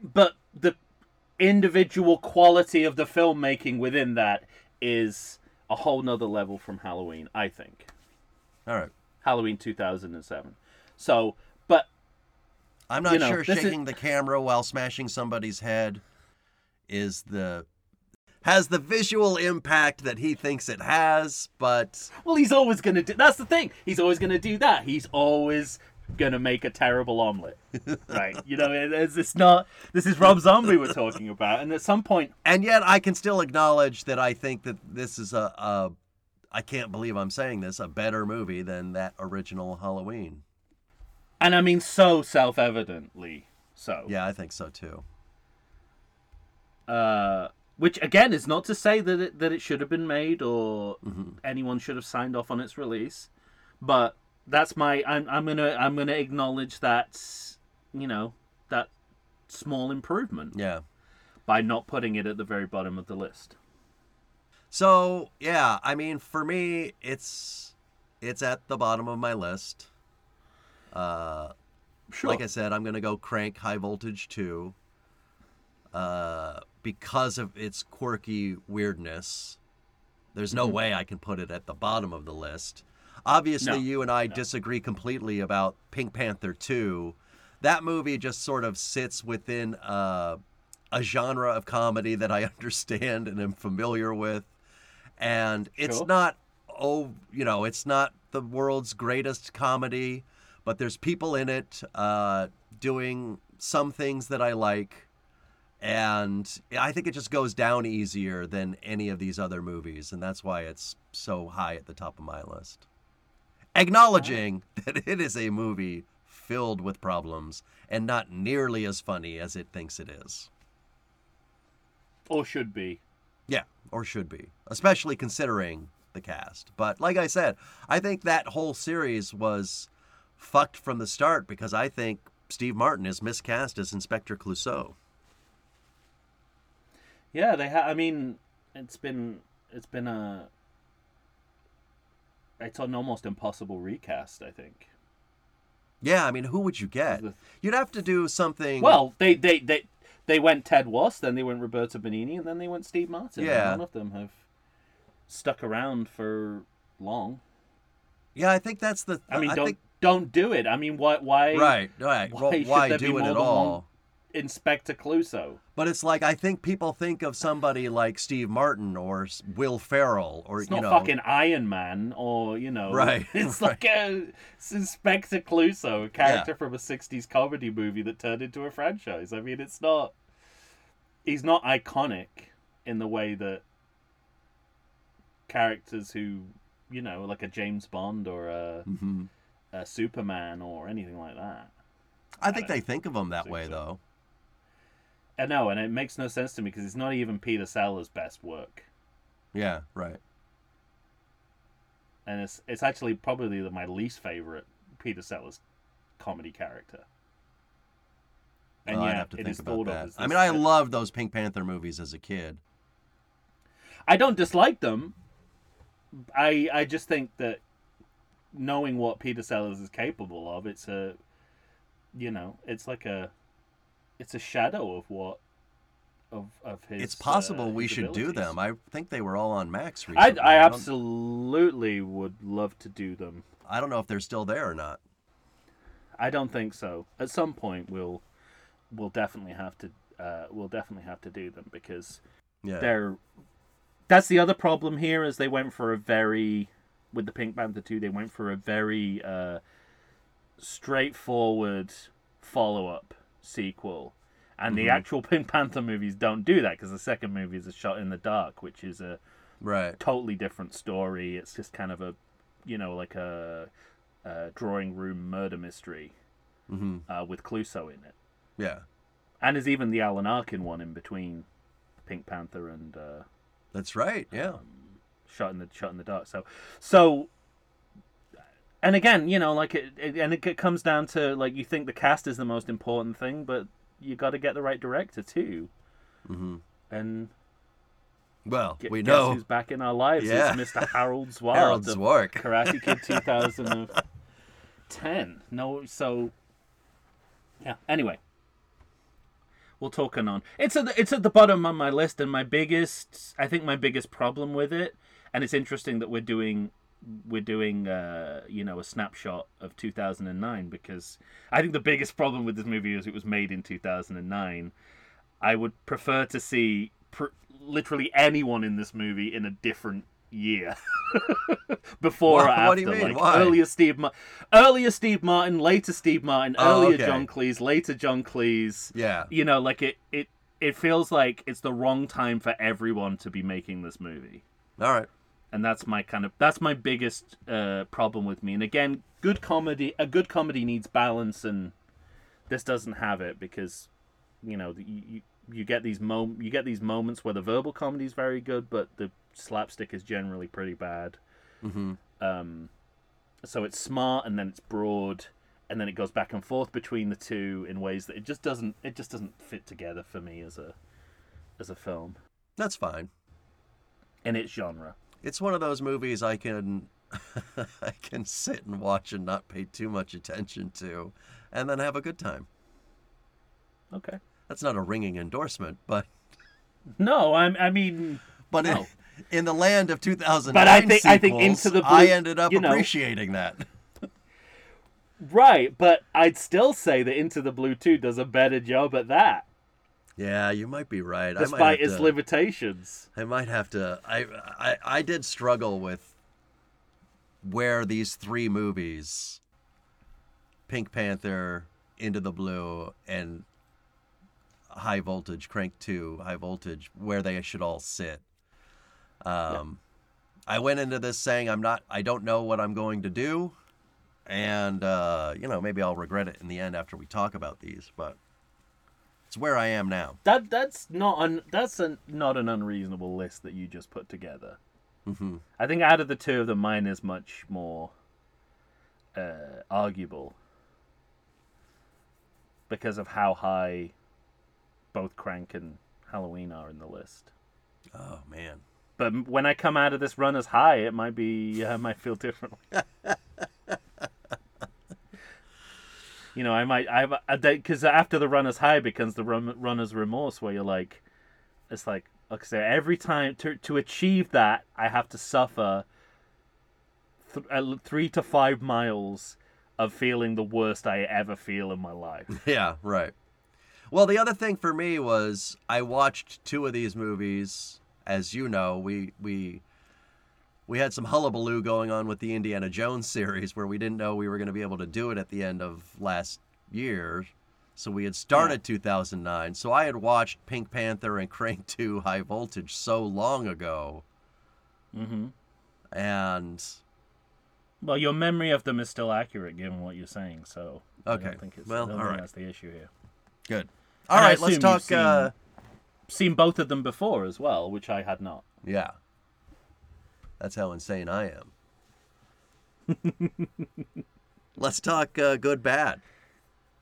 But the individual quality of the filmmaking within that is a whole nother level from Halloween, I think. All right, Halloween 2007. So, but I'm not sure shaking the camera while smashing somebody's head is the. Has the visual impact that he thinks it has, but... Well, he's always going to do... That's the thing. He's always going to do that. He's always going to make a terrible omelet. Right? You know, it's not... This is Rob Zombie we're talking about, and at some point... And yet, I can still acknowledge that I think that this is a I can't believe I'm saying this, a better movie than that original Halloween. And I mean, so self-evidently so. Yeah, I think so, too. Which, again, is not to say that it should have been made or anyone should have signed off on its release, but that's my I'm gonna acknowledge that, you know, that small improvement. Yeah, by not putting it at the very bottom of the list. So yeah, I mean, for me, it's at the bottom of my list. Sure. Like I said, I'm gonna go Crank High Voltage 2. Because of its quirky weirdness, there's no way I can put it at the bottom of the list. Obviously, you and I disagree completely about Pink Panther 2. That movie just sort of sits within a genre of comedy that I understand and am familiar with. And it's not, it's not the world's greatest comedy, but there's people in it doing some things that I like. And I think it just goes down easier than any of these other movies. And that's why it's so high at the top of my list. Acknowledging that it is a movie filled with problems and not nearly as funny as it thinks it is. Or should be. Yeah, or should be. Especially considering the cast. But like I said, I think that whole series was fucked from the start because I think Steve Martin is miscast as Inspector Clouseau. Yeah, they have. I mean, it's been a. It's an almost impossible recast, I think. Yeah, I mean, who would you get? You'd have to do something. Well, they went Ted Wass, then they went Roberto Benigni, and then they went Steve Martin. Yeah, none of them have stuck around for long. Yeah, I think that's the. I mean, don't do it. I mean, why? Right. Why should there be more than one Inspector Clouseau? But it's like I think people think of somebody like Steve Martin or Will Ferrell or it's not fucking Iron Man or right. It's like it's Inspector Clouseau, a character from a '60s comedy movie that turned into a franchise. I mean, it's not. He's not iconic in the way that characters who like a James Bond or a. Mm-hmm. Superman or anything like that. I think they think of him that way, though. I know, and it makes no sense to me because it's not even Peter Sellers' best work. Yeah, right. And it's actually probably my least favorite Peter Sellers comedy character. And I'd have to think about that. I mean, I loved those Pink Panther movies as a kid. I don't dislike them. I just think that knowing what Peter Sellers is capable of, it's a, it's like a, it's a shadow of what, of his. It's possible we should do them. I think they were all on Max recently. I absolutely would love to do them. I don't know if they're still there or not. I don't think so. At some point, we'll definitely have to do them because that's the other problem here is they went for a very. With the Pink Panther 2, they went for a very straightforward follow-up sequel. And the actual Pink Panther movies don't do that, because the second movie is a shot in the dark, which is a totally different story. It's just kind of a, like a drawing room murder mystery with Clouseau in it. Yeah. And there's even the Alan Arkin one in between Pink Panther and... That's right, yeah. Shot in the dark. So, and again, like it comes down to like you think the cast is the most important thing, but you got to get the right director too. Mm-hmm. And well, we know who's back in our lives is Mr. Harold Zwark. Harold Zwark, Karate Kid 2010. No, so yeah. Anyway, we'll talk anon. It's at the bottom of my list, and I think my biggest problem with it. And it's interesting that we're doing a snapshot of 2009 because I think the biggest problem with this movie is it was made in 2009. I would prefer to see literally anyone in this movie in a different year before or after. What do you mean? Like why? Earlier Steve Martin, later Steve Martin, earlier John Cleese, later John Cleese. Yeah, like it feels like it's the wrong time for everyone to be making this movie. All right. And that's my biggest problem with me. And again, a good comedy needs balance, and this doesn't have it because, you get these moments where the verbal comedy is very good, but the slapstick is generally pretty bad. Mm-hmm. So it's smart, and then it's broad, and then it goes back and forth between the two in ways that it just doesn't fit together for me as a film. That's fine. In its genre. It's one of those movies I can sit and watch and not pay too much attention to and then have a good time. Okay. That's not a ringing endorsement, but... No, I mean... But no. In the land of 2009 but I think Into the Blue, I ended up appreciating that. Right, but I'd still say that Into the Blue 2 does a better job at that. Yeah, you might be right. Despite its limitations. I might have to... I did struggle with where these three movies, Pink Panther, Into the Blue, and High Voltage, Crank 2, High Voltage, where they should all sit. I went into this saying, I don't know what I'm going to do, and, maybe I'll regret it in the end after we talk about these, but... It's where I am now. That's not an unreasonable list that you just put together. Mm-hmm. I think out of the two of them, mine is much more arguable because of how high both Crank and Halloween are in the list. Oh, man. But when I come out of this run as high, it might be, I might feel differently. You know, because after the run as high becomes the runner's remorse, where you're like, it's like I say, every time to achieve that, I have to suffer 3 to 5 miles of feeling the worst I ever feel in my life. Yeah, right. Well, the other thing for me was I watched 2 of these movies. As you know, we had some hullabaloo going on with the Indiana Jones series where we didn't know we were going to be able to do it at the end of last year. So we had started 2009. So I had watched Pink Panther and Crank 2 High Voltage so long ago. Mm-hmm. And... Well, your memory of them is still accurate given what you're saying, so... Okay. I don't think that's the issue here. Good. All right, let's talk... Seen both of them before as well, which I had not. Yeah. That's how insane I am. Let's talk good, bad.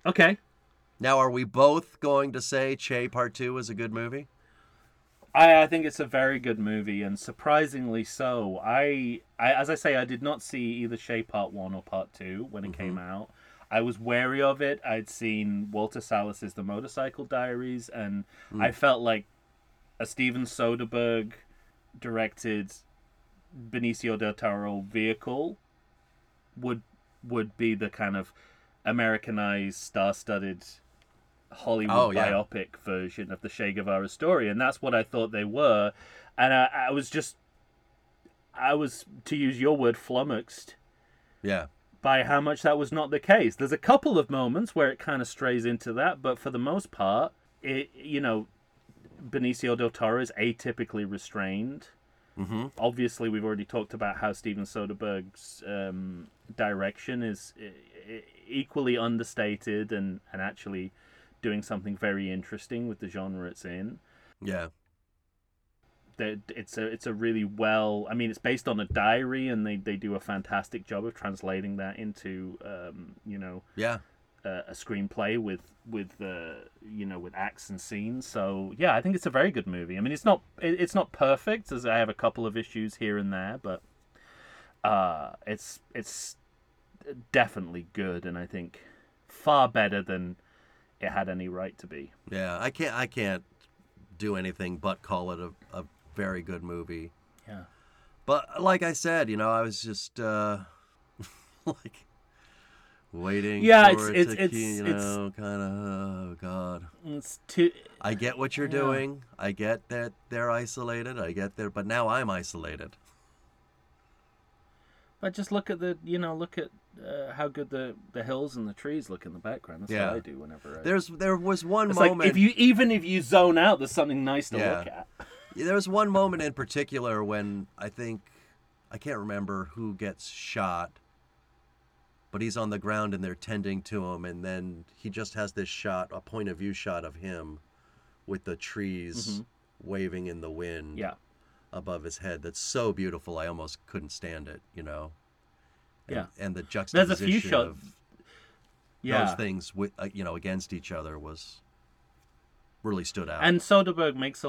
Okay. Now, are we both going to say Che Part 2 is a good movie? I think it's a very good movie, and surprisingly so. I as I say, I did not see either Che Part 1 or Part 2 when it came out. I was wary of it. I'd seen Walter Salles' The Motorcycle Diaries, and I felt like a Steven Soderbergh directed Benicio Del Toro vehicle would be the kind of Americanized, star-studded Hollywood biopic version of the Che Guevara story, and that's what I thought they were. And I was just... I was, to use your word, flummoxed. Yeah. By how much that was not the case. There's a couple of moments where it kind of strays into that, but for the most part, Benicio Del Toro is atypically restrained. Mm-hmm. Obviously, we've already talked about how Steven Soderbergh's direction is equally understated and actually doing something very interesting with the genre it's in. Yeah. It's a really well... I mean, it's based on a diary, and they do a fantastic job of translating that into, a screenplay with acts and scenes. So, yeah, I think it's a very good movie. I mean, it's not perfect, as I have a couple of issues here and there, but it's definitely good, and I think far better than it had any right to be. Yeah, I can't do anything but call it a very good movie. Yeah. But like I said, I was just waiting for it to kind of, oh God. It's too... I get what you're doing. I get that they're isolated. But now I'm isolated. But just look at how good the hills and the trees look in the background. That's what I do whenever there was one moment. Like if you zone out, there's something nice to look at. There was one moment in particular when I can't remember who gets shot, but he's on the ground and they're tending to him, and then he just has this shot, a point of view shot of him with the trees waving in the wind above his head. That's so beautiful. I almost couldn't stand it, And the juxtaposition of those things with, against each other was really stood out. And Soderbergh makes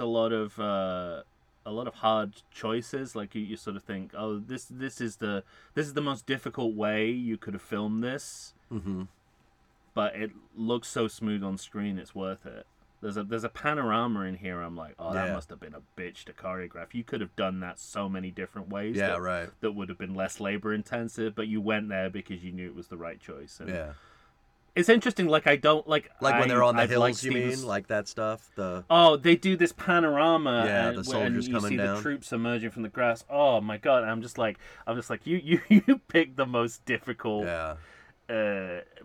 a lot of hard choices. Like you sort of think, oh, this is the most difficult way you could have filmed this, but it looks so smooth on screen, it's worth it. There's a panorama in here. I'm like, oh, that must have been a bitch to choreograph. You could have done that so many different ways. Yeah, right. That would have been less labor intensive, but you went there because you knew it was the right choice. And it's interesting. Like I don't like. Like when they're on the hills, like you mean? Like that stuff. They do this panorama. Yeah, the soldiers coming down. You see the troops emerging from the grass. Oh my God! I'm just like you picked the most difficult. Yeah.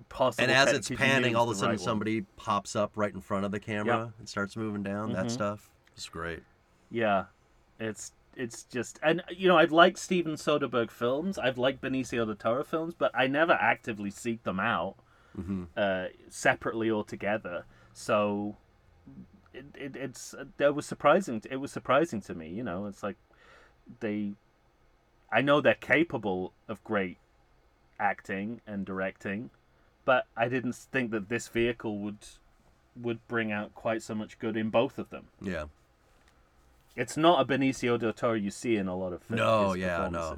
Possible, and as it's panning, all of a sudden somebody pops up right in front of the camera and starts moving down. That stuff, it's great. Yeah, it's just, and I've liked Steven Soderbergh films, I've liked Benicio del Toro films, but I never actively seek them out separately or together. So it's surprising. It was surprising to me. It's like I know they're capable of great acting and directing, but I didn't think that this vehicle would bring out quite so much good in both of them. Yeah. It's not a Benicio Del Toro you see in a lot of films. No, yeah, no.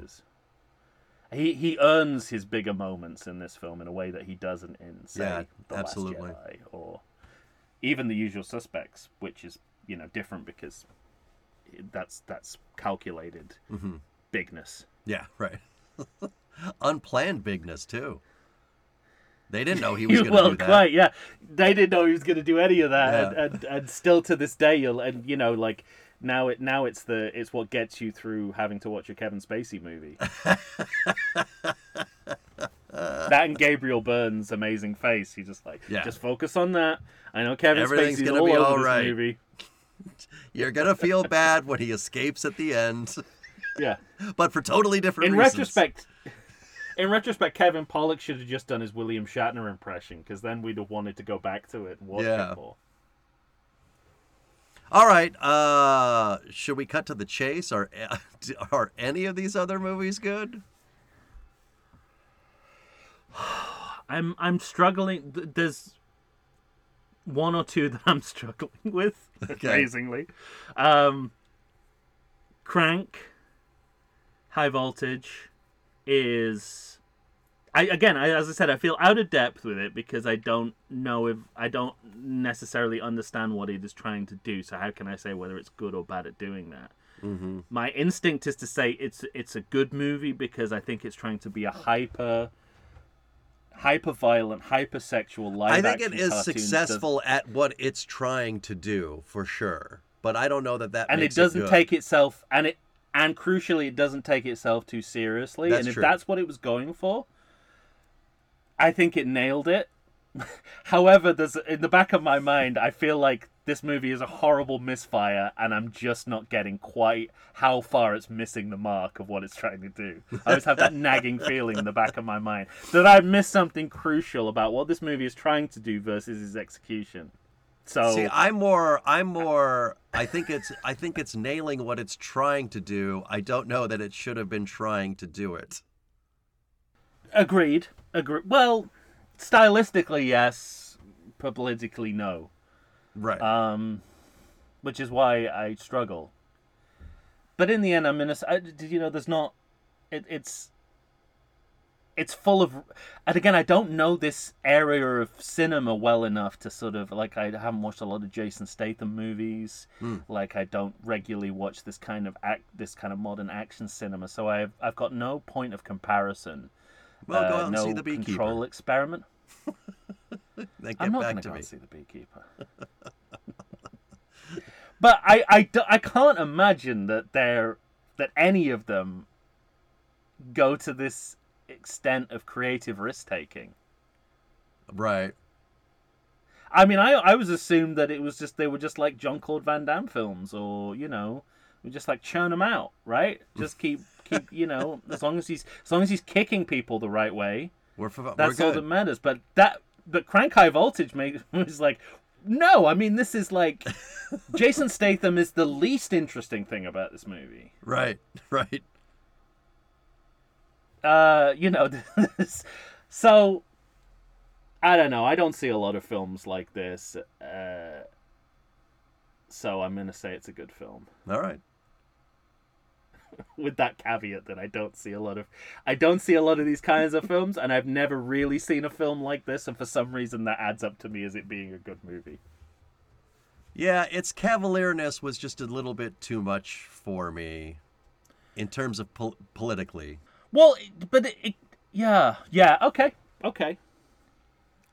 He earns his bigger moments in this film in a way that he doesn't in, say, The absolutely. Last Jedi or even The Usual Suspects, which is, you know, different because that's calculated bigness. Yeah, right. Unplanned bigness, too. They didn't know he was going to do that. Right, yeah. They didn't know he was going to do any of that. Yeah. And still to this day, Now it's what gets you through having to watch a Kevin Spacey movie. That and Gabriel Byrne's amazing face. He's just like, just focus on that. I know Kevin Spacey's gonna be all right. This movie. You're gonna feel bad when he escapes at the end. Yeah, but for totally different reasons. In retrospect, Kevin Pollak should have just done his William Shatner impression, because then we'd have wanted to go back to it and watch it more. All right, should we cut to the chase? Are any of these other movies good? I'm struggling. There's one or two that I'm struggling with, amazingly. Crank High Voltage is... as I said, I feel out of depth with it because I don't necessarily understand what it is trying to do. So how can I say whether it's good or bad at doing that? Mm-hmm. My instinct is to say it's a good movie because I think it's trying to be a hyper-violent, hyper-sexual live-action cartoon. I think it is successful at what it's trying to do, for sure. But I don't know that makes it good. And it doesn't take itself... And crucially, it doesn't take itself too seriously. That's true. If that's what it was going for... I think it nailed it. However, in the back of my mind, I feel like this movie is a horrible misfire, and I'm just not getting quite how far it's missing the mark of what it's trying to do. I always have that nagging feeling in the back of my mind that I missed something crucial about what this movie is trying to do versus its execution. So see, I think it's nailing what it's trying to do. I don't know that it should have been trying to do it. Agreed. Well, stylistically, yes. Politically, no. Right. Which is why I struggle. But in the end, did you know there's not... It's full of... And again, I don't know this area of cinema well enough to sort of... Like, I haven't watched a lot of Jason Statham movies. Mm. Like, I don't regularly watch this kind of modern action cinema. So I've got no point of comparison. Well, go out and see The Beekeeper. Control experiment. I'm not going to go and see The Beekeeper. But I can't imagine that any of them go to this extent of creative risk taking. Right. I mean, I was assumed that it was just they were just like Jean-Claude Van Damme films, or we just like churn them out, right? Just keep. As long as he's kicking people the right way, that's all that matters. But but Crank High Voltage is like, no, I mean, this is like, Jason Statham is the least interesting thing about this movie. Right. So I don't know. I don't see a lot of films like this, so I'm gonna say it's a good film. All right. With that caveat that I don't see a lot of these kinds of films, and I've never really seen a film like this, and for some reason that adds up to me as it being a good movie. Yeah, its cavalierness was just a little bit too much for me in terms of politically. Well, but okay.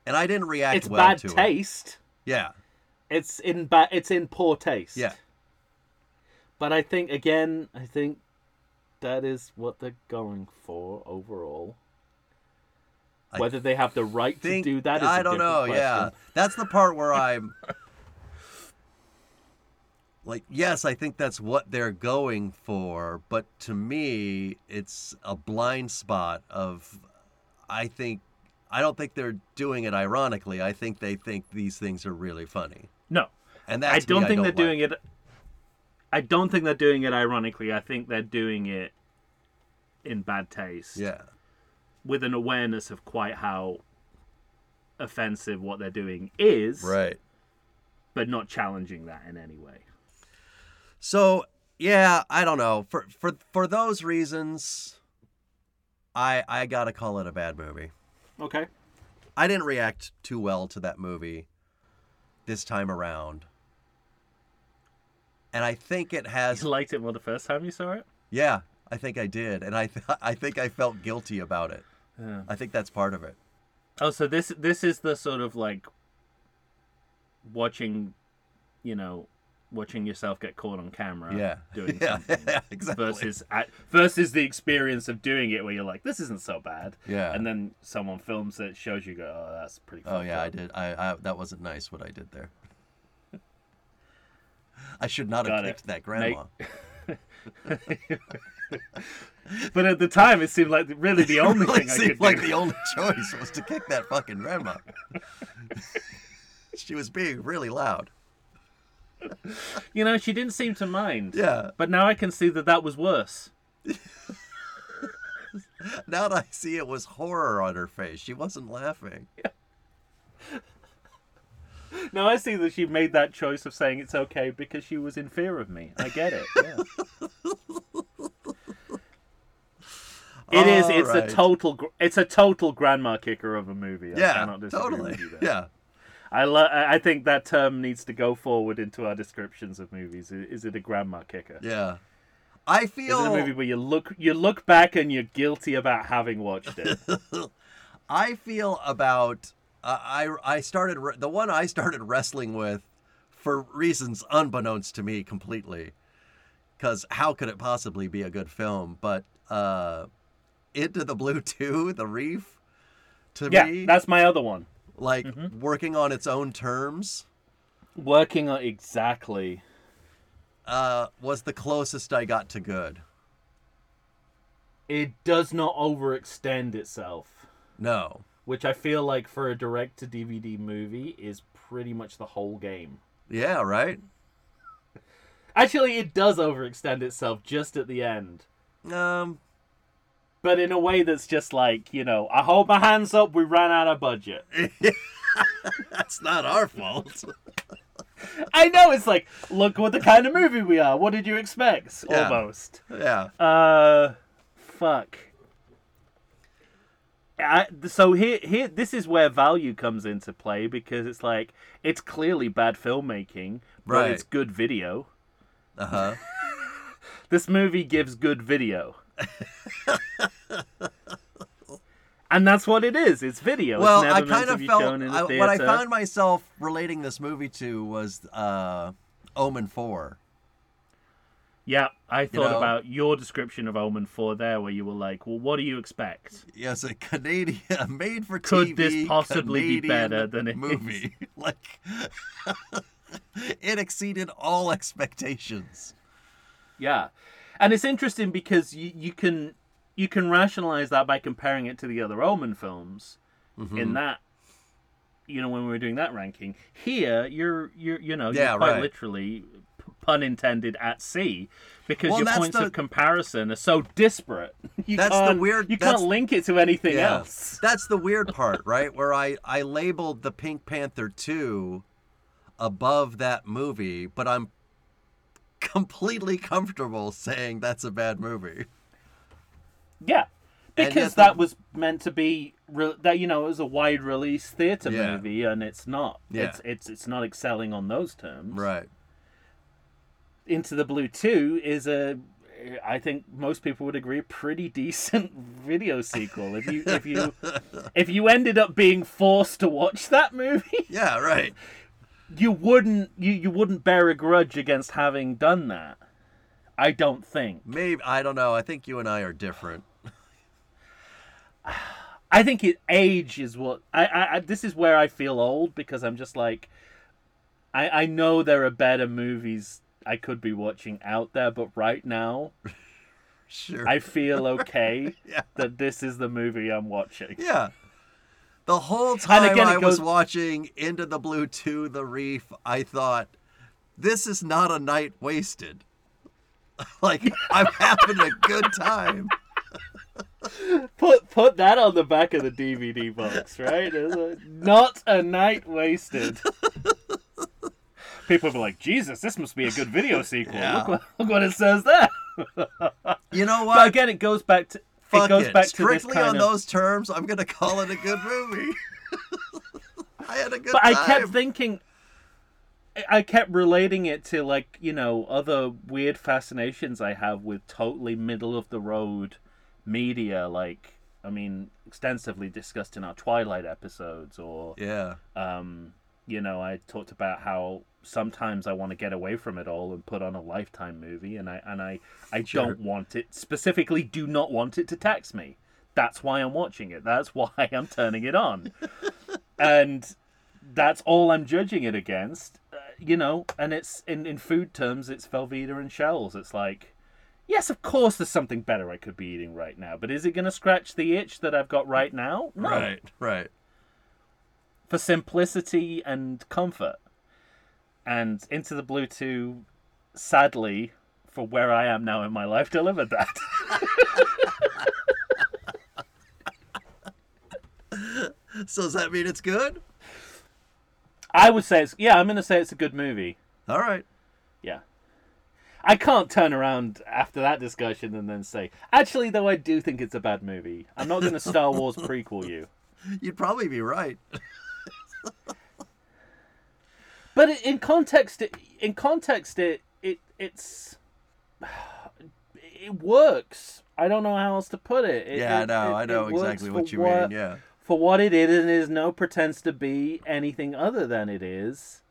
And I didn't react well to it. It's bad taste. Yeah. It's in poor taste. Yeah. But I think that is what they're going for overall. Whether they have the right to do that is a different question. I don't know, yeah. That's the part where I'm... like, yes, I think that's what they're going for, but to me, it's a blind spot of... I don't think they're doing it ironically. I think they think these things are really funny. No. And that's I don't think they're doing it... I don't think they're doing it ironically. I think they're doing it in bad taste. Yeah. With an awareness of quite how offensive what they're doing is. Right. But not challenging that in any way. So, yeah, I don't know. For those reasons, I gotta call it a bad movie. Okay. I didn't react too well to that movie this time around. And I think it has... You liked it more the first time you saw it? Yeah, I think I did. And I think I felt guilty about it. Yeah. I think that's part of it. Oh, so this is the sort of like watching yourself get caught on camera doing something. Yeah, exactly. Versus the experience of doing it where you're like, this isn't so bad. Yeah. And then someone films it, shows you, go, oh, that's pretty cool. Oh, yeah, I did. I that wasn't nice what I did there. I should not have kicked that grandma. But at the time, it seemed like really the only thing I could do. It seemed like the only choice was to kick that fucking grandma. She was being really loud. You know, she didn't seem to mind. Yeah. But now I can see that was worse. Now that I see it was horror on her face. She wasn't laughing. Yeah. Now I see that she made that choice of saying it's okay because she was in fear of me. I get it. Yeah. It's a total grandma kicker of a movie. I cannot disagree with you there. Yeah. I think that term needs to go forward into our descriptions of movies. Is it a grandma kicker? Yeah. I feel... Is it a movie where you look back and you're guilty about having watched it? I feel about... I started wrestling with, for reasons unbeknownst to me completely, because how could it possibly be a good film? But Into the Blue 2, The Reef, to me... Yeah, that's my other one. Like, working on its own terms. Working on... Exactly. Was the closest I got to good. It does not overextend itself. No. Which I feel like for a direct-to-DVD movie is pretty much the whole game. Yeah, right? Actually, it does overextend itself just at the end. But in a way that's just like, you know, I hold my hands up, we ran out of budget. That's not our fault. I know, it's like, look what the kind of movie we are. What did you expect? Yeah. Almost. Yeah. Fuck. So here, this is where value comes into play, because it's like, it's clearly bad filmmaking, but it's good video. Uh-huh. This movie gives good video. And that's what it is. It's video. Well, it's never meant to be shown in a theater. What I found myself relating this movie to was Omen 4. Yeah, I thought about your description of Omen 4 there, where you were like, well, what do you expect? Yes, a Canadian, made-for-TV Could this possibly Canadian be better than a movie? Is? Like, it exceeded all expectations. Yeah. And it's interesting because you can rationalize that by comparing it to the other Omen films. Mm-hmm. In that, you know, when we were doing that ranking, here you're quite literally, pun intended, at sea, because your points of comparison are so disparate. You can't link it to anything else. That's the weird part, right? Where I labeled the Pink Panther 2 above that movie, but I'm completely comfortable saying that's a bad movie. Yeah, because that was meant to be it was a wide release theater movie, and it's not. Yeah. It's not excelling on those terms. Right. Into the Blue 2 is I think most people would agree, pretty decent video sequel. If you ended up being forced to watch that movie, yeah, right. You wouldn't bear a grudge against having done that. I don't think. Maybe, I don't know. I think you and I are different. I think age is what I this is where I feel old, because I'm just like, I know there are better movies I could be watching out there, but right now, sure, I feel okay that this is the movie I'm watching. Yeah. The whole time I was watching Into the Blue 2, The Reef, I thought, this is not a night wasted. Like, I'm having a good time. Put that on the back of the DVD box, right? Not a night wasted. People will be like, Jesus, this must be a good video sequel. Yeah. Look what it says there. You know what? But again, it goes back to... Strictly on those terms, I'm going to call it a good movie. I had a good time. But I kept thinking... I kept relating it to, like, you know, other weird fascinations I have with totally middle-of-the-road media, like, I mean, extensively discussed in our Twilight episodes, or... Yeah. You know, I talked about how sometimes I want to get away from it all and put on a Lifetime movie, and I sure. don't want it, specifically do not want it to tax me. That's why I'm watching it. That's why I'm turning it on. And that's all I'm judging it against, you know, and it's, in food terms, it's Velveeta and Shells. It's like, yes, of course there's something better I could be eating right now, but is it going to scratch the itch that I've got right now? No. Right. For simplicity and comfort. And Into the Blue 2, sadly, for where I am now in my life, delivered that. So does that mean it's good? I would say it's... Yeah, I'm going to say it's a good movie. All right. Yeah. I can't turn around after that discussion and then say, actually, though, I do think it's a bad movie. I'm not going to Star Wars prequel you. You'd probably be right. But in context, it works. I don't know how else to put it. I know exactly what you mean. Yeah, for what it is, and is no pretense to be anything other than it is.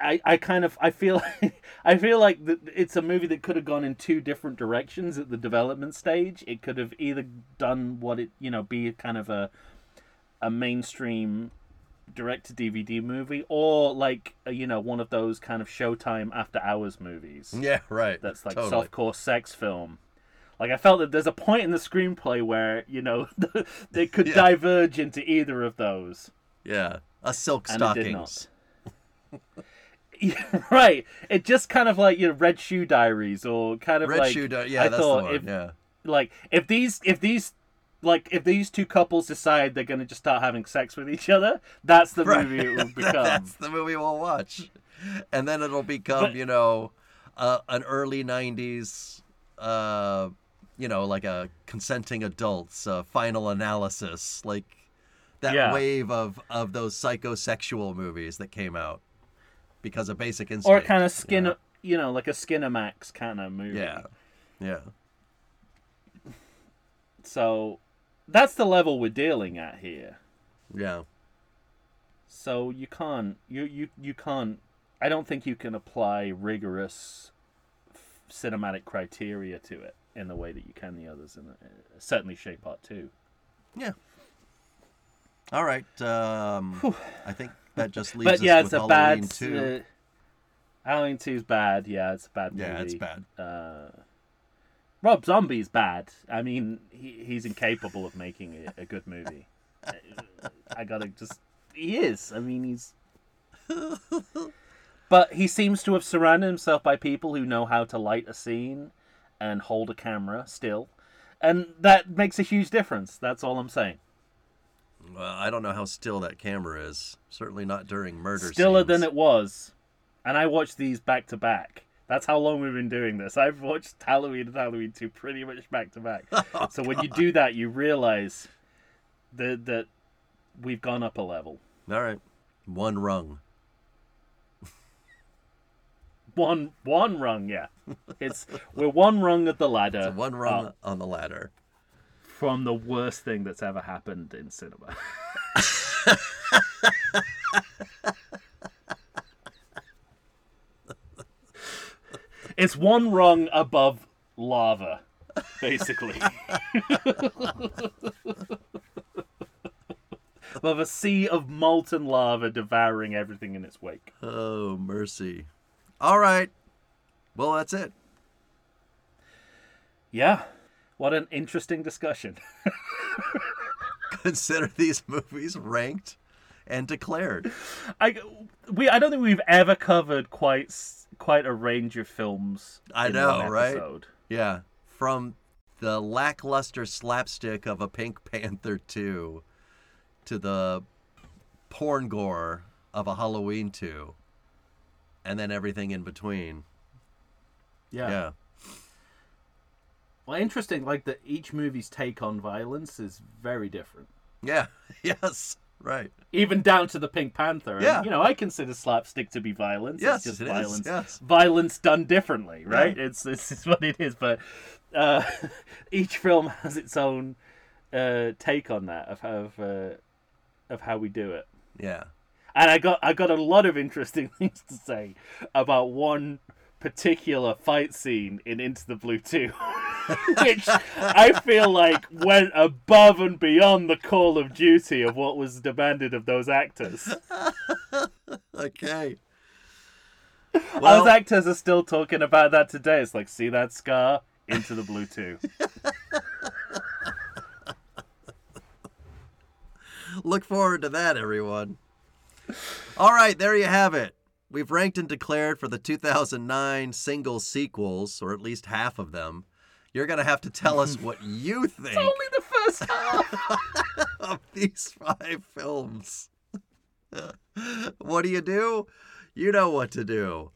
I feel like it's a movie that could have gone in two different directions at the development stage. It could have either done what it, you know, be kind of a mainstream direct to DVD movie, or like, you know, one of those kind of Showtime after hours movies. Yeah, right. That's like totally. Softcore sex film. Like, I felt that there's a point in the screenplay where, you know, they could diverge into either of those. Yeah, a Silk Stockings. Yeah, right. It just kind of like, you know, Red Shoe Diaries, or kind of Red like Shoe Diaries. Yeah, I that's thought the one. If, yeah. Like if these two couples decide they're going to just start having sex with each other, that's the movie it will become. That's the movie we'll watch, and then it'll become an early '90s like a consenting adults final analysis, like that wave of those psychosexual movies that came out. Because of Basic Instinct. Or kind of like a Skinamax kind of movie. Yeah. Yeah. So that's the level we're dealing at here. Yeah. So you can't I don't think you can apply rigorous cinematic criteria to it in the way that you can the others, and certainly Che Part 2. Yeah. All right. I think that just leaves us with Halloween 2. Halloween 2 is bad. Yeah, it's a bad movie. Yeah, it's bad. Rob Zombie's bad. I mean, he's incapable of making a good movie. He is. I mean, he's... But he seems to have surrounded himself by people who know how to light a scene and hold a camera still. And that makes a huge difference. That's all I'm saying. Well, I don't know how still that camera is. Certainly not during murder Stiller scenes. Than it was. And I watched these back to back. That's how long we've been doing this. I've watched Halloween and Halloween 2 pretty much back to back. So when you do that, you realize that we've gone up a level. All right. One rung. One rung, yeah. We're one rung at the ladder. It's one rung on the ladder. From the worst thing that's ever happened in cinema. It's one rung above lava, basically. Above a sea of molten lava devouring everything in its wake. Oh, mercy. All right. Well, that's it. Yeah. What an interesting discussion. Consider these movies ranked and declared. I don't think we've ever covered quite a range of films. I know, right? Yeah, from the lackluster slapstick of a Pink Panther 2 to the porn gore of a Halloween 2, and then everything in between. Yeah. Well, interesting, that each movie's take on violence is very different. Yeah, yes, right. Even down to the Pink Panther. Yeah. And, I consider slapstick to be violence. Yes, it's just violence. Yes. Violence done differently, right? Yeah. It's what it is, but each film has its own take on that, of how we do it. Yeah. And I got a lot of interesting things to say about one particular fight scene in Into the Blue 2, which I feel went above and beyond the call of duty of what was demanded of those actors. Okay. Well, those actors are still talking about that today. It's see that scar? Into the Blue 2. Look forward to that, everyone. All right, there you have it. We've ranked and declared for the 2009 single sequels, or at least half of them. You're going to have to tell us what you think. It's only the first half of these five films. What do you do? You know what to do.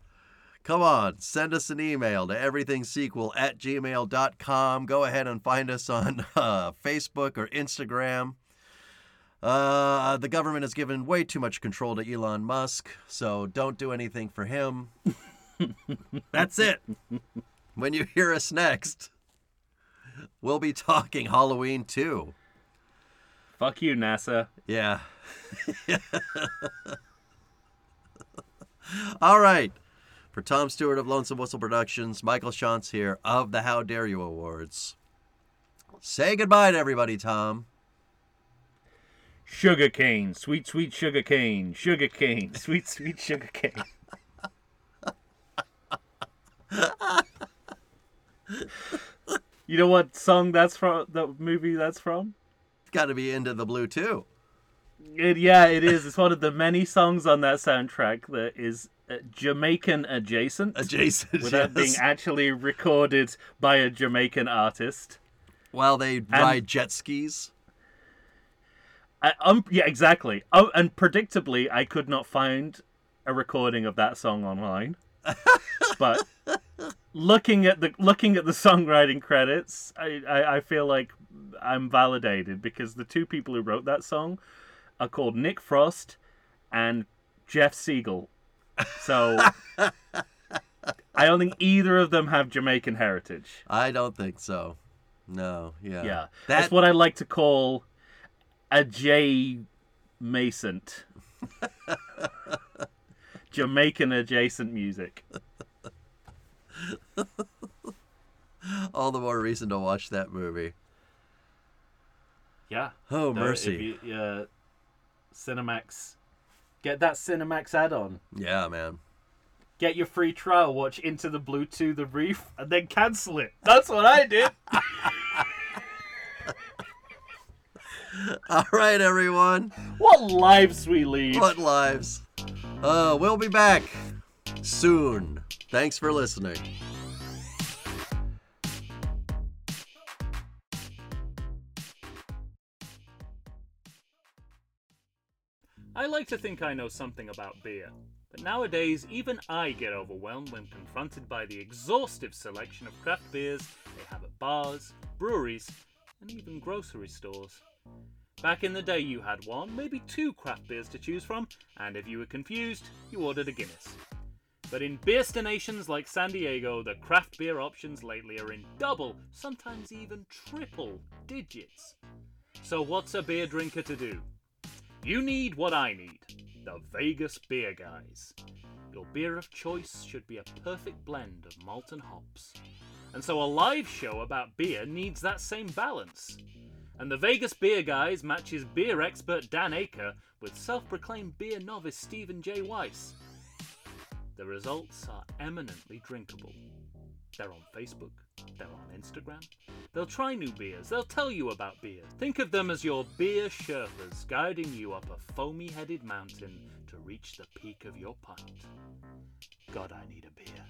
Come on, send us an email to everythingsequel@gmail.com. Go ahead and find us on Facebook or Instagram. The government has given way too much control to Elon Musk, so don't do anything for him. That's it. When you hear us next, we'll be talking Halloween 2. Fuck you, NASA. Yeah. All right. For Tom Stewart of Lonesome Whistle Productions, Michael Schantz here of the How Dare You Awards. Say goodbye to everybody, Tom. Sugarcane, sweet, sweet sugarcane, sugarcane, sweet, sweet sugarcane. You know what song that's from? That movie that's from? It's got to be Into the Blue 2. It is. It's one of the many songs on that soundtrack that is Jamaican adjacent. Without being actually recorded by a Jamaican artist. While they ride jet skis. Yeah, exactly. Oh, and predictably, I could not find a recording of that song online. But looking at the songwriting credits, I feel like I'm validated, because the two people who wrote that song are called Nick Frost and Jeff Siegel. So I don't think either of them have Jamaican heritage. I don't think so. No. Yeah. Yeah. That's what I like to call a J. Mason't. Jamaican adjacent music. All the more reason to watch that movie. Yeah. Oh, mercy. Cinemax. Get that Cinemax add-on. Yeah, man. Get your free trial. Watch Into the Blue 2, The Reef, and then cancel it. That's what I did. All right, everyone. What lives we lead. What lives. We'll be back soon. Thanks for listening. I like to think I know something about beer, but nowadays even I get overwhelmed when confronted by the exhaustive selection of craft beers they have at bars, breweries, and even grocery stores. Back in the day, you had one, maybe two craft beers to choose from, and if you were confused, you ordered a Guinness. But in beer destinations like San Diego, the craft beer options lately are in double, sometimes even triple digits. So what's a beer drinker to do? You need what I need, the Vegas Beer Guys. Your beer of choice should be a perfect blend of malt and hops. And so a live show about beer needs that same balance. And the Vegas Beer Guys matches beer expert Dan Aker with self-proclaimed beer novice Stephen J. Weiss. The results are eminently drinkable. They're on Facebook, They're on Instagram. They'll try new beers. They'll tell you about beers. Think of them as your beer Sherpas guiding you up a foamy-headed mountain to reach the peak of your pint. God, I need a beer.